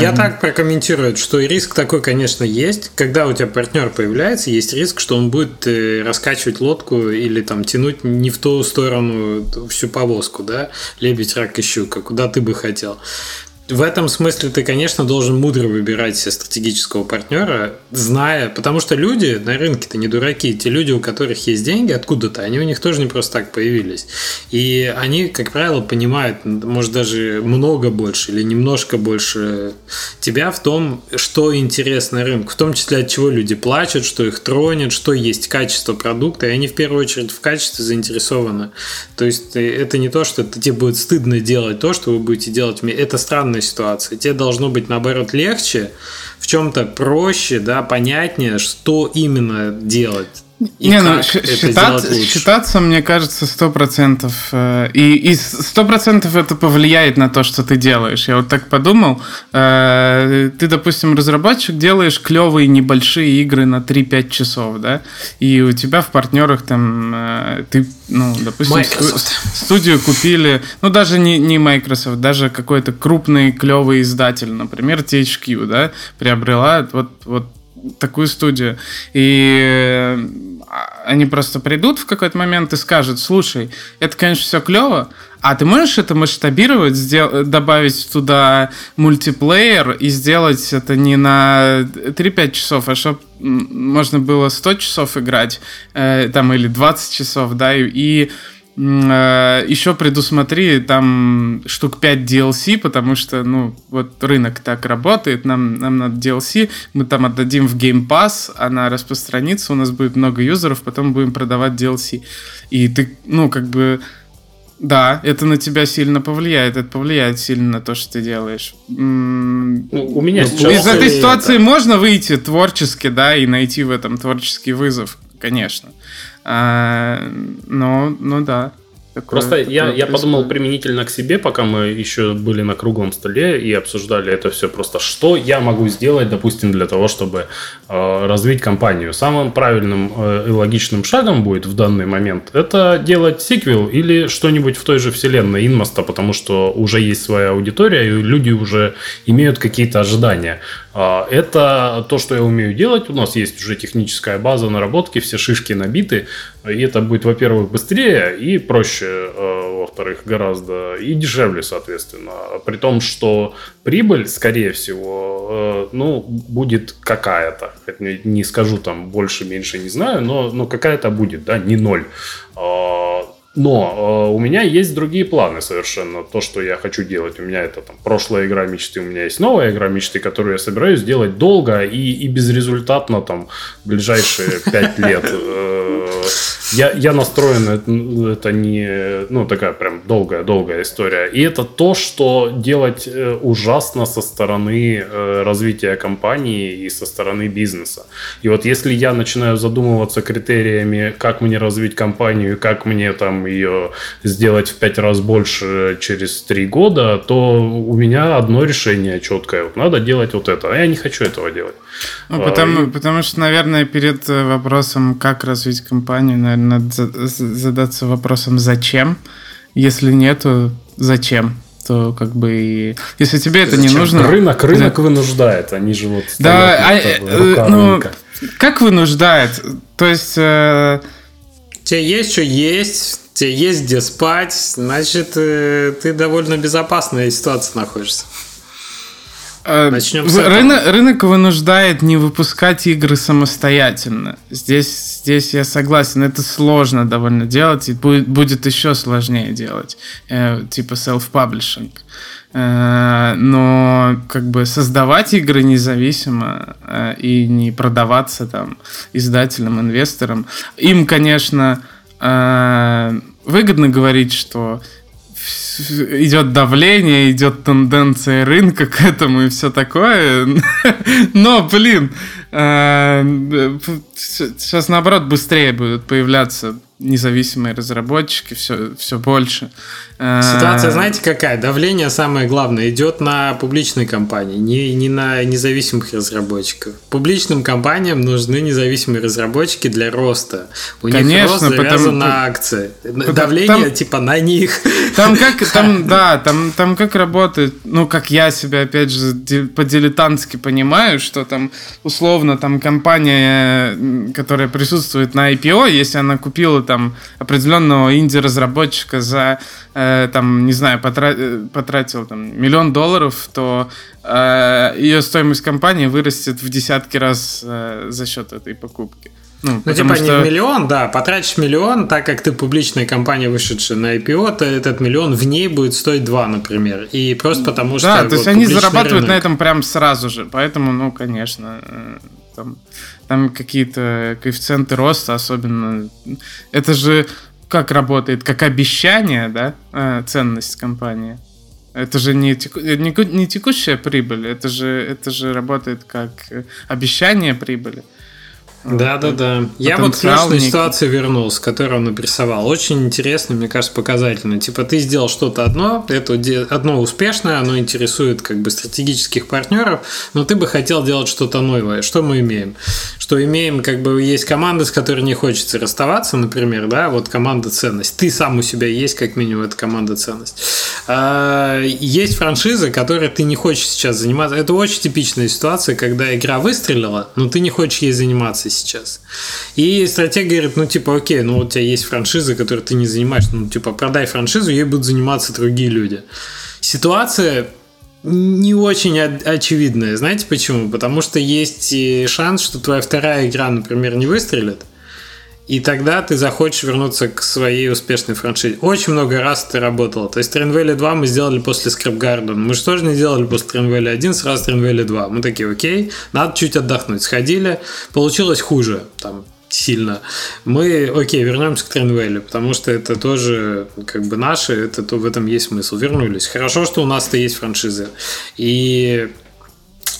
я так прокомментирую, что риск такой, конечно, есть. Когда у тебя партнер появляется, есть риск, что он будет раскачивать лодку или там тянуть не в ту сторону всю повозку, да, лебедь, рак и щука, куда ты бы хотел. В этом смысле ты, конечно, должен мудро выбирать себе стратегического партнера, зная, потому что люди на рынке-то не дураки, те люди, у которых есть деньги откуда-то, они у них тоже не просто так появились. И они, как правило, понимают, может, даже много больше или немножко больше тебя в том, что интересно рынку, в том числе от чего люди плачут, что их тронет, что есть качество продукта, и они в первую очередь в качестве заинтересованы. То есть это не то, что тебе будет стыдно делать то, что вы будете делать. Это странно ситуации. Тебе должно быть, наоборот, легче, в чем-то проще, да, понятнее, что именно делать. И считаться, мне кажется, 100%. И 100% это повлияет на то, что ты делаешь. Я вот так подумал. Ты, допустим, разработчик, делаешь клевые небольшие игры на 3-5 часов, да? И у тебя в партнерах там... Ты, допустим, Microsoft. Студию купили... даже не Microsoft, даже какой-то крупный клевый издатель, например, THQ, да? Приобрела вот такую студию. И они просто придут в какой-то момент и скажут: слушай, это, конечно, все клево, а ты можешь это масштабировать, добавить туда мультиплеер и сделать это не на 3-5 часов, а чтобы можно было 100 часов играть, или 20 часов, да, и еще предусмотри там штук 5 DLC, потому что, рынок так работает, нам надо DLC, мы там отдадим в Game Pass, она распространится, у нас будет много юзеров, потом будем продавать DLC. И ты, да, это на тебя сильно повлияет. Это повлияет сильно на то, что ты делаешь. У меня из этой ситуации можно выйти творчески, да, и найти в этом творческий вызов, конечно. Да. Просто я подумал применительно к себе, пока мы еще были на круглом столе и обсуждали это все. Просто что я могу сделать, допустим, для того, чтобы развить компанию. Самым правильным и логичным шагом будет в данный момент это делать сиквел или что-нибудь в той же вселенной Inmost, потому что уже есть своя аудитория, и люди уже имеют какие-то ожидания. Это то, что я умею делать. У нас есть уже техническая база, наработки, все шишки набиты. И это будет, во-первых, быстрее и проще, во-вторых, гораздо и дешевле, соответственно. При том, что прибыль, скорее всего, будет какая-то. Не скажу там больше, меньше, не знаю, но какая-то будет, да, не ноль. Но у меня есть другие планы совершенно. То, что я хочу делать. У меня это там прошлая игра мечты, у меня есть новая игра мечты, которую я собираюсь делать долго и безрезультатно там ближайшие 5 лет. Я настроен, это не, ну, такая прям долгая история. И это то, что делать ужасно со стороны развития компании и со стороны бизнеса. И вот если я начинаю задумываться критериями, как мне развить компанию, как мне там ее сделать в 5 раз больше через 3 года, то у меня одно решение четкое. Вот надо делать вот это. А я не хочу этого делать. Ну, потому что, наверное, перед вопросом, как развить компанию, наверное, надо задаться вопросом, зачем. Если нету, зачем? То как бы и... Если тебе это зачем? Не нужно... Рынок вынуждает, они же вот... Да, как вынуждает? То есть... Тебе есть, что есть, тебе есть где спать, значит, ты довольно безопасная ситуация находишься. Рынок вынуждает не выпускать игры самостоятельно. Здесь я согласен, это сложно довольно делать, и будет еще сложнее делать, типа self-publishing. Но как бы создавать игры независимо и не продаваться там издателям, инвесторам. Им, конечно, выгодно говорить, что идет давление, идет тенденция рынка к этому и все такое. Но, блин, сейчас, наоборот, быстрее будут появляться независимые разработчики, все больше. Ситуация, знаете, какая? Давление, самое главное, идет на публичные компании, не на независимых разработчиков. Публичным компаниям нужны независимые разработчики для роста. У них рост завязан на акции. Давление типа на них. Там как работает, ну, как я себя, опять же, по-дилетантски понимаю, что там, условно, там компания, которая присутствует на IPO, если она купила там определенного инди-разработчика за, там, не знаю, потратил там $1 миллион, то ее стоимость компании вырастет в десятки раз за счет этой покупки. Ну, типа что... не в $1 миллион, да, потратишь $1 миллион, так как ты публичная компания, вышедшая на IPO, то этот $1 миллион в ней будет стоить 2, например. И просто потому что... Да, то есть они зарабатывают рынок на этом прям сразу же, поэтому, ну, конечно, там какие-то коэффициенты роста особенно... Это же как работает, как обещание, да, ценность компании. Это же не текущая прибыль, это же работает как обещание прибыли. Да. Я вот к нашей ситуации вернулся, которую он обрисовал. Очень интересно, мне кажется, показательно. Типа ты сделал что-то одно, это одно успешное, оно интересует как бы стратегических партнеров, но ты бы хотел делать что-то новое. Что мы имеем? Что имеем, как бы есть команда, с которой не хочется расставаться, например, да, вот команда ценность. Ты сам у себя есть, как минимум, эта команда ценность. Есть франшизы, которые ты не хочешь сейчас заниматься. Это очень типичная ситуация, когда игра выстрелила, но ты не хочешь ей заниматься сейчас. И стратег говорит, ну типа окей, ну у тебя есть франшиза, которой ты не занимаешься, ну типа продай франшизу, ей будут заниматься другие люди. Ситуация не очень очевидная. Знаете почему? Потому что есть шанс, что твоя вторая игра, например, не выстрелит, и тогда ты захочешь вернуться к своей успешной франшизе. Очень много раз это работало. То есть Тринвели 2 мы сделали после Скрепгардена. Мы же тоже не делали после Тринвели 1, сразу Тринвели 2. Мы такие, окей, надо чуть отдохнуть. Сходили, получилось хуже, там, сильно. Мы, окей, вернемся к Тринвели, потому что это тоже как бы наши, это то, в этом есть смысл. Вернулись. Хорошо, что у нас-то есть франшизы. И...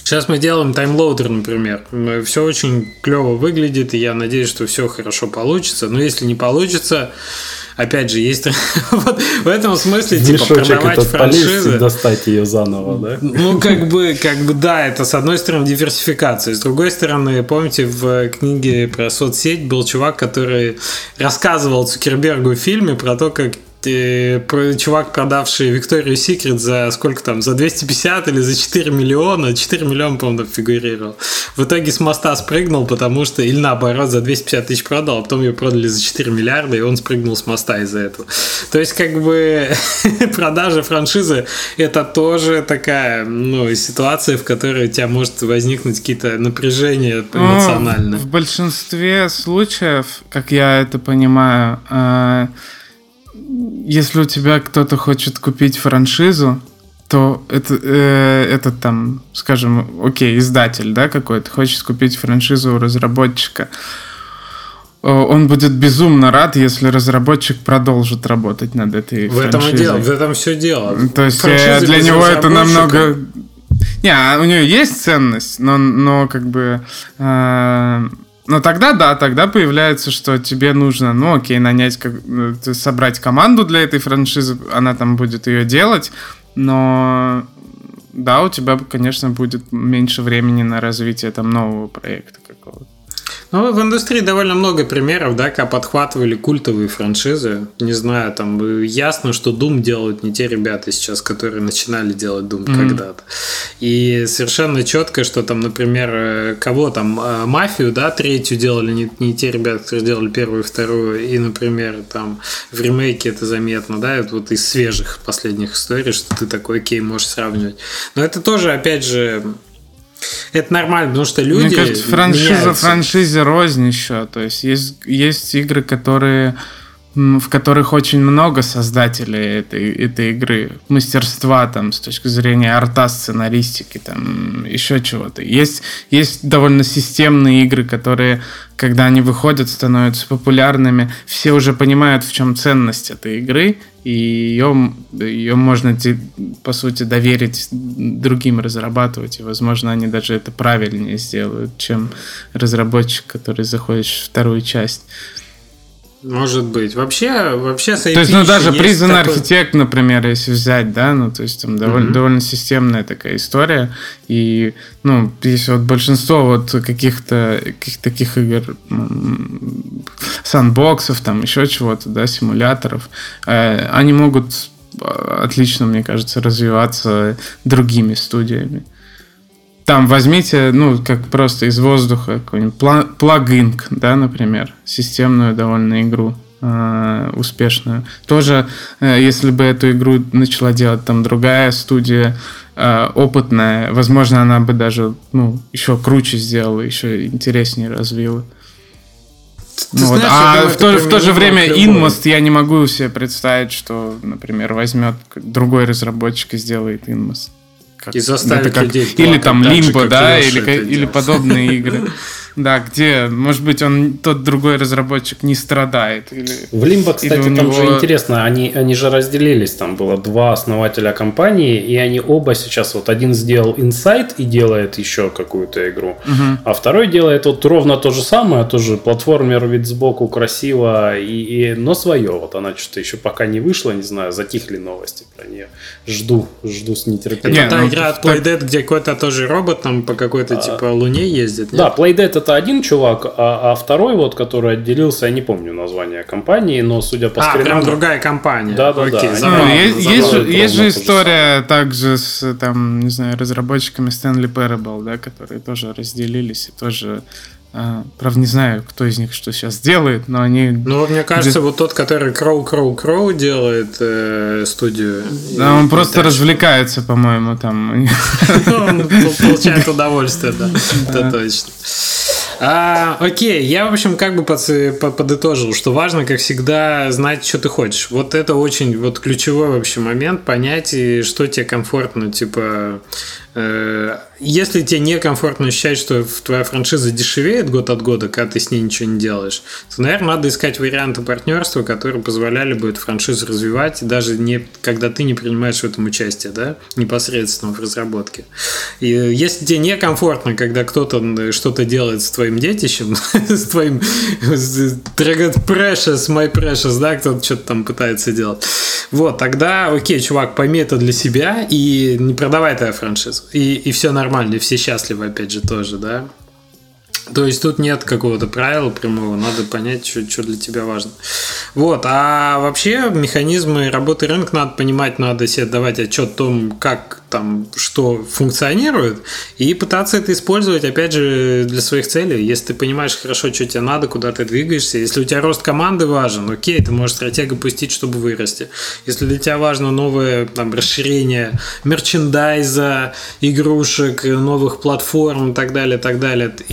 Сейчас мы делаем Time Loader, например. Все очень клево выглядит, и я надеюсь, что все хорошо получится. Но если не получится, опять же, есть вот в этом смысле типа продавать франшизы, достать ее заново, да? Ну как бы да, это с одной стороны диверсификация, с другой стороны, помните, в книге про соцсеть был чувак, который рассказывал Цукербергу в фильме про то, как чувак, продавший Victoria's Secret за сколько там, за 250 или за 4 миллиона, 4 миллиона, по-моему, фигурировал. В итоге с моста спрыгнул, потому что, или наоборот, за 250 тысяч продал, а потом ее продали за 4 миллиарда, и он спрыгнул с моста из-за этого. То есть, как бы, продажа франшизы, это тоже такая, ну, ситуация, в которой у тебя может возникнуть какие-то напряжения эмоциональные. В большинстве случаев, как я это понимаю, если у тебя кто-то хочет купить франшизу, то это там, скажем, окей, издатель, да, какой-то, хочет купить франшизу у разработчика. он будет безумно рад, если разработчик продолжит работать над этой франшизой. В этом и дело, в этом все дело. То есть франшиза для него это намного... Не, у нее есть ценность, но как бы... Но тогда, да, тогда появляется, что тебе нужно, ну окей, нанять, собрать команду для этой франшизы, она там будет ее делать, но... Да, у тебя, конечно, будет меньше времени на развитие там нового проекта какого-то. Ну, в индустрии довольно много примеров, да, как подхватывали культовые франшизы. Не знаю, там ясно, что Doom делают не те ребята сейчас, которые начинали делать Doom когда-то. И совершенно четко, что там, например, кого там, Мафию, да, третью делали не те ребята, которые делали первую и вторую. И, например, там в ремейке это заметно, да, это вот из свежих последних историй, что ты такой, окей, можешь сравнивать. Но это тоже, опять же... Это нормально, потому что люди... Мне кажется, франшиза рознь еще. То есть есть игры, в которых очень много создателей этой игры. Мастерства там с точки зрения арта, сценаристики, там еще чего-то. Есть довольно системные игры, которые, когда они выходят, становятся популярными. Все уже понимают, в чем ценность этой игры, и ее можно, по сути, доверить другим разрабатывать. И, возможно, они даже это правильнее сделают, чем разработчик, который заходит в вторую часть. Может быть. Вообще с IP... То есть, ну, даже Prison Architect, такой... например, если взять, да, ну, то есть, там довольно системная такая история, и, ну, если вот большинство вот каких-то таких игр, сандбоксов, там, еще чего-то, да, симуляторов, они могут отлично, мне кажется, развиваться другими студиями. Там возьмите, ну, как просто из воздуха какой-нибудь Plugin, да, например, системную довольно игру, успешную. Тоже, если бы эту игру начала делать там другая студия, опытная, возможно, она бы даже, ну, еще круче сделала, еще интереснее развила. Ну, вот. А в то же время Inmost я не могу себе представить, что, например, возьмет другой разработчик и сделает Inmost. И заставить людей плакать, или там Лимбо, да, или подобные игры. Да, где, может быть, он тот другой разработчик не страдает. В Лимбо, кстати, там же интересно, они же разделились, там было два основателя компании, и они оба сейчас, вот один сделал Инсайт и делает еще какую-то игру, а второй делает вот ровно то же самое, тоже платформер, вид сбоку, красиво, но свое. Вот она что-то еще пока не вышла, не знаю, затихли новости про нее. Жду с нетерпением. Это та игра от Playdead, где какой-то тоже робот там по какой-то типа луне ездит. Нет? Да, Playdead это один чувак, а второй вот, который отделился, я не помню название компании, но судя по скринам... прям другая компания. Да-да-да. Есть же история также с там, не знаю, разработчиками Stanley Parable, да, которые тоже разделились и тоже... Правда, не знаю, кто из них что сейчас делает, но они... Ну, мне кажется, вот тот, который Crow Crow Crow делает студию... Да, он просто развлекается, по-моему, там. Он получает удовольствие, да, это точно. Окей, я, в общем, как бы подытожил, что важно, как всегда, знать, что ты хочешь. Вот это очень вот ключевой вообще момент, понять, что тебе комфортно, типа... Если тебе некомфортно ощущать, что твоя франшиза дешевеет год от года, когда ты с ней ничего не делаешь, то, наверное, надо искать варианты партнерства, которые позволяли бы эту франшизу развивать, даже не, когда ты не принимаешь в этом участие, да, непосредственно в разработке. И если тебе некомфортно, когда кто-то что-то делает с твоим детищем, с твоим precious, my precious, да, кто-то что-то там пытается делать, вот, тогда, окей, чувак, пойми это для себя и не продавай твою франшизу. И все нормально, и все счастливы, опять же, тоже, да? То есть тут нет какого-то правила прямого, надо понять, что для тебя важно. Вот, а вообще механизмы работы рынка надо понимать, надо себе давать отчет о том, как там, что функционирует, и пытаться это использовать, опять же, для своих целей. Если ты понимаешь хорошо, что тебе надо, куда ты двигаешься, если у тебя рост команды важен, окей, ты можешь стратегию пустить, чтобы вырасти. Если для тебя важно новое там, расширение мерчендайза, игрушек, новых платформ и так далее,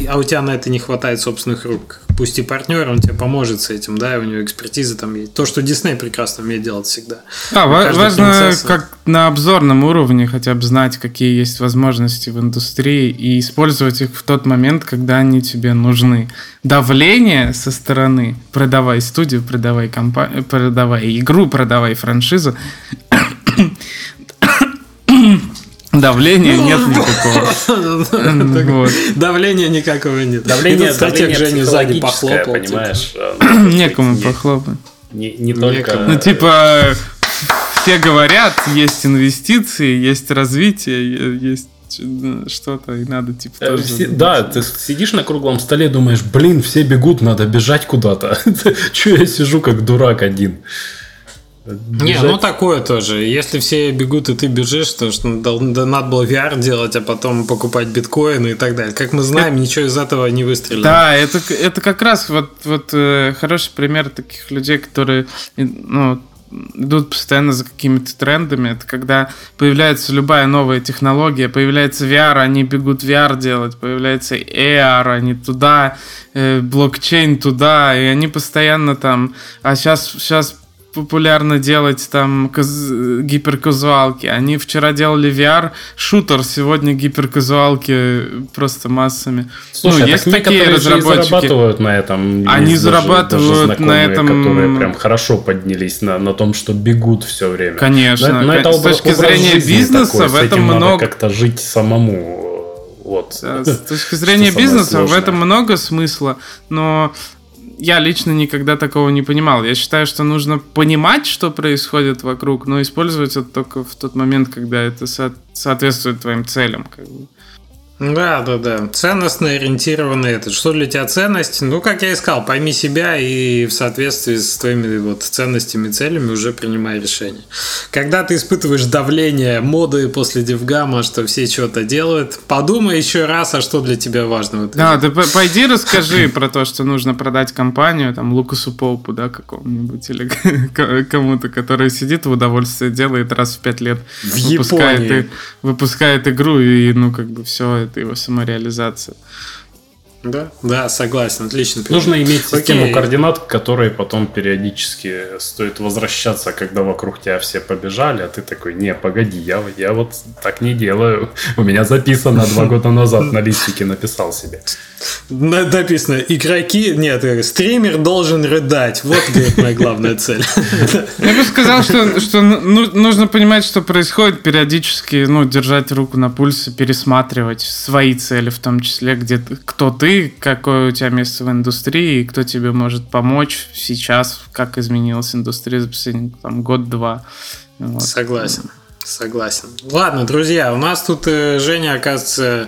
а у тебя на это не хватает собственных рук. Пусть и партнер, он тебе поможет с этим, да, у него экспертиза там есть. То, что Дисней прекрасно умеет делать всегда. Да, важно, как на обзорном уровне хотя обзнать, какие есть возможности в индустрии и использовать их в тот момент, когда они тебе нужны. Давление со стороны «продавай студию, продавай компанию, продавай игру, продавай франшизу». Давления нет никакого. Давления никакого нет. Давление психологическое, понимаешь? Некому похлопать. Не только... Ну, типа, все говорят, есть инвестиции, есть развитие, есть что-то, и надо, типа, тоже... Да, ты сидишь на круглом столе, думаешь, блин, все бегут, надо бежать куда-то. Че я сижу как дурак один? Бежать? Не, ну такое тоже. Если все бегут и ты бежишь, то что надо было VR делать, а потом покупать биткоины и так далее. Как мы знаем, ничего из этого не выстрелило. Да, это как раз вот хороший пример таких людей, которые, ну, идут постоянно за какими-то трендами. Это когда появляется любая новая технология, появляется VR, они бегут VR делать, появляется AR, они туда, блокчейн туда, и они постоянно там. А сейчас популярно делать там гиперказуалки. Они вчера делали VR-шутер, сегодня гиперказуалки просто массами. Слушай, ну, есть такие разработчики. Зарабатывают на этом. Они зарабатывают даже знакомые, на этом. Которые прям хорошо поднялись на том, что бегут все время. Конечно. Но это с точки зрения бизнеса в этом много. Надо как-то жить самому. Вот. Да, с точки зрения бизнеса в этом много смысла, но... Я лично никогда такого не понимал. Я считаю, что нужно понимать, что происходит вокруг, но использовать это только в тот момент, когда это соответствует твоим целям. Как бы. Да. Ценностно ориентированные. Что для тебя ценность? Ну, как я и сказал, пойми себя и в соответствии с твоими вот ценностями и целями уже принимай решение. Когда ты испытываешь давление моды после DevGAMM, что все что-то делают, подумай еще раз, а что для тебя важно. Да, ты пойди расскажи про то, что нужно продать компанию, там, Лукасу Поупу, да, какому-нибудь, или кому-то, который сидит в удовольствии, делает раз в 5 лет, выпускает игру, и, ну, как бы все. Это его самореализация. Да, согласен, отлично. Нужно иметь систему координат, к которой потом периодически стоит возвращаться, когда вокруг тебя все побежали, а ты такой, не, погоди, я вот так не делаю. У меня записано 2 года назад, на листике написал себе. Написано, стример должен рыдать. Вот, говорит, моя главная цель. Я бы сказал, что нужно понимать, что происходит, периодически, ну, держать руку на пульсе, пересматривать свои цели, в том числе, кто ты, какое у тебя место в индустрии, кто тебе может помочь сейчас, как изменилась индустрия за последний год-два. Вот. Согласен. Ладно, друзья, у нас тут Женя, оказывается,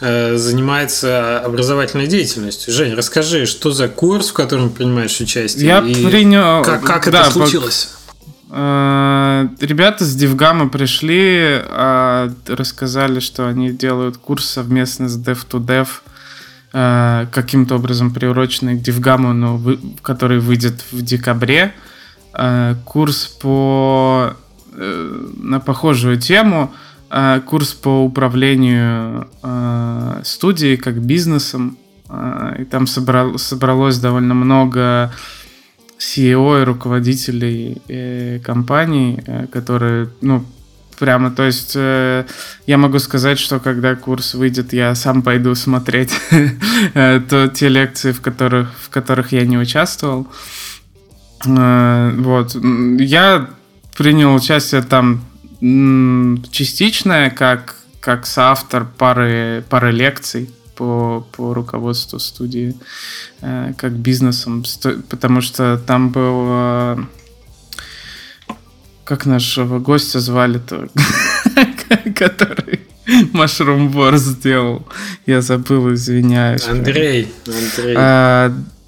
занимается образовательной деятельностью. Жень, расскажи, что за курс, в котором принимаешь участие? Я принял... Как это случилось? Ребята с DevGAMM пришли, рассказали, что они делают курс совместно с DevToDev, каким-то образом приуроченный к DevGAMM, но который выйдет в декабре. Курс на похожую тему. Курс по управлению студией как бизнесом. И там собралось довольно много CEO и руководителей компаний, которые... ну, прямо, то есть я могу сказать, что когда курс выйдет, я сам пойду смотреть те лекции, в которых я не участвовал. Вот. Я принял участие там частичное, как соавтор пары лекций по руководству студии, как бизнесом, потому что там был... Как нашего гостя звали-то, который Mushroom Wars сделал? Я забыл, извиняюсь. Андрей.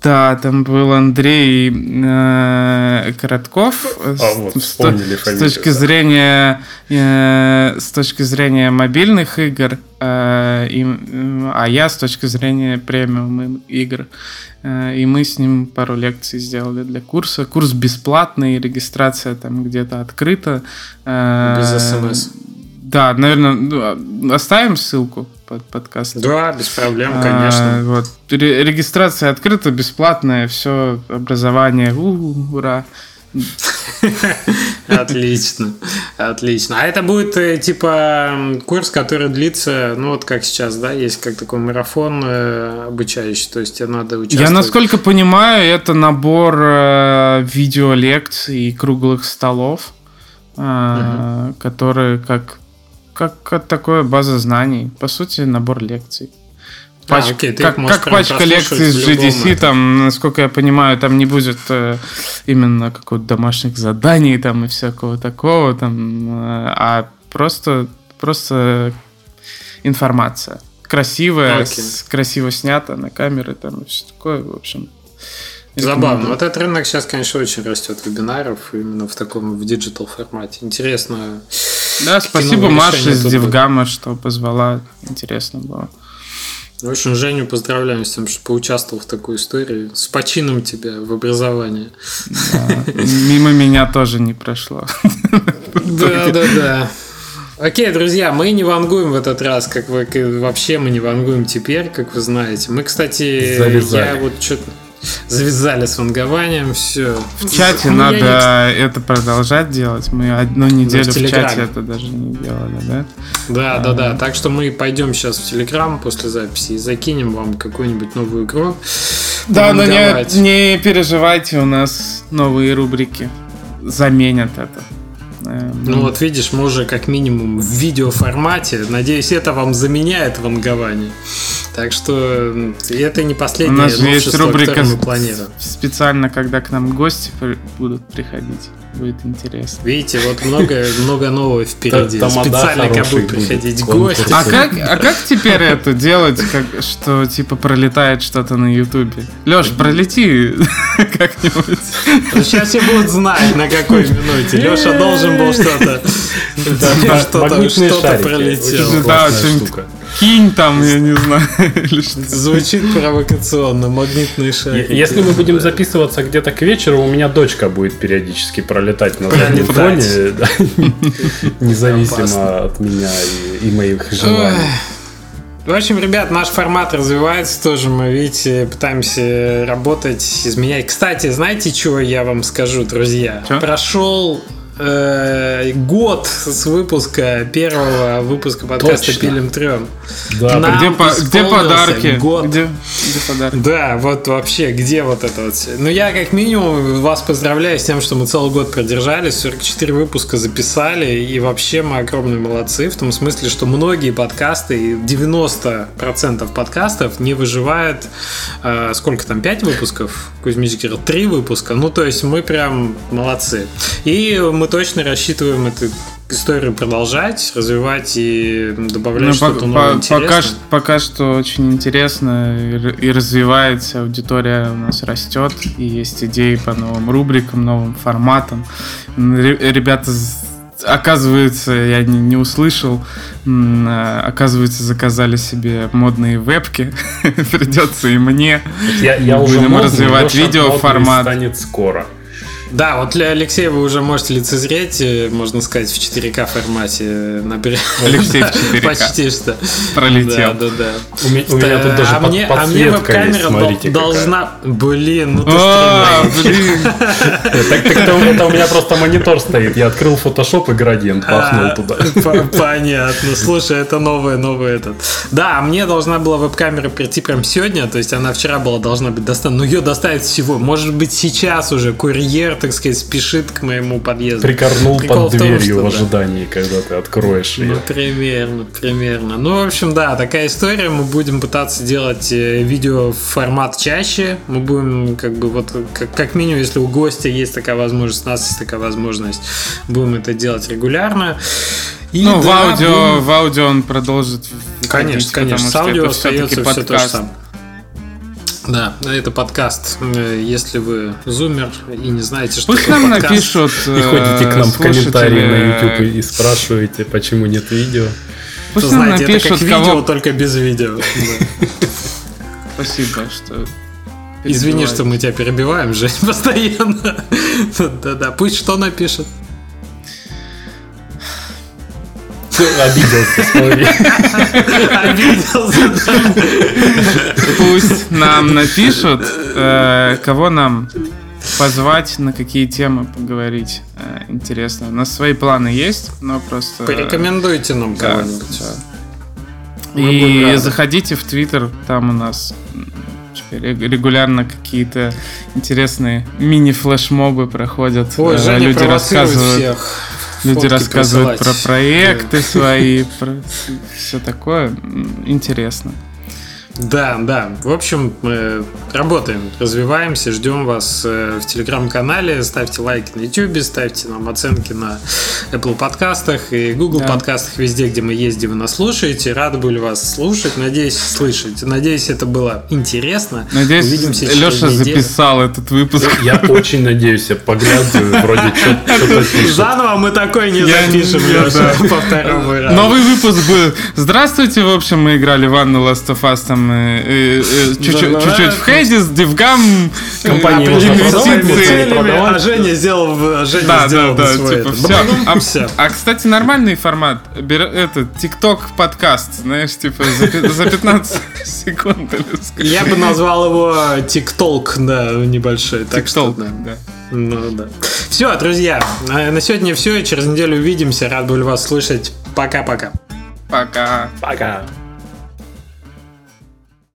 Да, там был Андрей Коротков. С точки зрения мобильных игр, а я с точки зрения премиум игр. И мы с ним пару лекций сделали для курса. Курс бесплатный, регистрация там где-то открыта. Без СМС. Да, наверное, оставим ссылку под подкаст. Да, без проблем, конечно. Вот. Регистрация открыта, бесплатная, все образование. Ура! Отлично, отлично. А это будет типа курс, который длится, ну вот как сейчас, да, есть как такой марафон обучающий, то есть тебе надо участвовать. Я, насколько понимаю, это набор видеолекций и круглых столов, которые как такое база знаний, по сути, набор лекций. Окей, как пачка лекций с GDC, там, насколько я понимаю, там не будет именно какого-то домашних заданий там, и всякого такого, там, а просто информация. Красивая, красиво снята на камеры там, и все такое, в общем. Забавно. Вот этот рынок сейчас, конечно, очень растет вебинаров именно в таком в диджитал формате. Интересно. Да, спасибо Маше из DevGAMM, что позвала. Интересно было. В общем, Женю поздравляем с тем, что поучаствовал в такой истории. С почином тебя в образовании. Да, мимо меня тоже не прошло. Да. Окей, друзья, мы не вангуем в этот раз, вообще мы не вангуем теперь, как вы знаете. Мы, кстати, я вот что-то завязали с вангованием, все. В чате надо это продолжать делать. Мы одну неделю в чате это даже не делали, да? Да. Так что мы пойдем сейчас в Телеграм после записи и закинем вам какую-нибудь новую игру. Да, но не переживайте, у нас новые рубрики заменят это. Ну вот видишь, мы уже как минимум в видеоформате. Надеюсь, это вам заменяет вангование. Так что это не последнее новшество, которое мы планируем. Специально, когда к нам гости будут приходить, будет интересно. Видите, вот много нового впереди. Специально, как будут приходить гости. А как теперь это делать, что типа пролетает что-то на Ютубе? Лёш, пролети как-нибудь. Сейчас все будут знать, на какой минуте. Лёша должен был что-то пролетело. Да, что-нибудь. Кинь там, я не знаю. Звучит провокационно, магнитные шарики. Если мы будем записываться где-то к вечеру, у меня дочка будет периодически пролетать на заднем фоне, независимо от меня и моих желаний. В общем, ребят, наш формат развивается тоже, мы, видите, пытаемся работать, изменять. Кстати, знаете, чего я вам скажу, друзья? Прошел год с выпуска первого выпуска подкаста Пилим Триом. Да, где подарки? Год. Где подарки? Да, вот вообще, где вот это вот все? Ну, я как минимум вас поздравляю с тем, что мы целый год продержались, 44 выпуска записали, и вообще мы огромные молодцы, в том смысле, что многие подкасты, 90% подкастов не выживают, сколько там, 5 выпусков? Кузьмич говорил, 3 выпуска. Ну, то есть мы прям молодцы. И мы точно рассчитываем эту историю продолжать, развивать и добавлять что-то новое интересное. Пока что очень интересно и развивается, аудитория у нас растет, и есть идеи по новым рубрикам, новым форматам. Ребята, оказывается, я не услышал, оказывается, заказали себе модные вебки. Придется и мне. Я будем уже развивать видеоформат. Станет скоро. Да, вот для Алексея вы уже можете лицезреть, можно сказать, в 4К формате. Алексей в 4К. Почти что. Пролетел. Да. У меня тут даже подсветка есть, смотрите. Должна... Блин, ну ты стреляешь. Так-то у меня просто монитор стоит. Я открыл Photoshop и градиент пахнул туда. Понятно. Слушай, это новое этот. Да, мне должна была веб-камера прийти прям сегодня, то есть она вчера была должна быть доставлена, но ее доставят всего. Может быть, сейчас уже курьер, так сказать, спешит к моему подъезду. Прикорнул под дверью в ожидании, когда ты откроешь ее. Ну, примерно. Ну, в общем, да, такая история. Мы будем пытаться делать видео формат чаще. Мы будем, как минимум, если у гостя есть такая возможность, у нас есть такая возможность, будем это делать регулярно. И в аудио он продолжит. Конечно. С аудио остается все то же самое. Да, это подкаст. Если вы зумер и не знаете, что это подкаст, напишут, и ходите к нам в комментарии на YouTube и спрашиваете, почему нет видео. Пусть нам знаете, напишут, это как видео, только без видео. Спасибо, что... Извини, что мы тебя перебиваем, Жень, постоянно. Да, пусть что напишет. Обиделся, смотри. Обиделся, да. Пусть нам напишут, кого нам позвать, на какие темы поговорить. Интересно. У нас свои планы есть, но просто... Порекомендуйте нам кого-нибудь. И заходите в Twitter, там у нас регулярно какие-то интересные мини-флешмобы проходят. Ой, Женя провоцирует всех. Люди рассказывают про проекты свои, про все такое. Интересно. Да. В общем, работаем, развиваемся, ждем вас в Телеграм-канале. Ставьте лайки на Ютубе, ставьте нам оценки на Apple подкастах и Google подкастах, везде, где мы есть, где вы нас слушаете. Рады были вас слушать, надеюсь, слышать. Надеюсь, это было интересно. Надеюсь, увидимся через неделю. Леша записал этот выпуск. Я очень надеюсь, я поглядываю, вроде что-то пишет. Заново мы такой не запишем, Леша, по второму разу. Новый выпуск был. Здравствуйте, в общем, мы играли в Anno Last of Us, там чуть-чуть в Hades, DevGAMM, компании инвестиции. А Женя сделал бы свой. А, кстати, нормальный формат. Это TikTok-подкаст, знаешь, типа за 15 секунд. Я бы назвал его TikTok, да, небольшой. TikTok, да. Ну да. Все, друзья, на сегодня все. Через неделю увидимся. Рад был вас слышать. Пока-пока. Пока.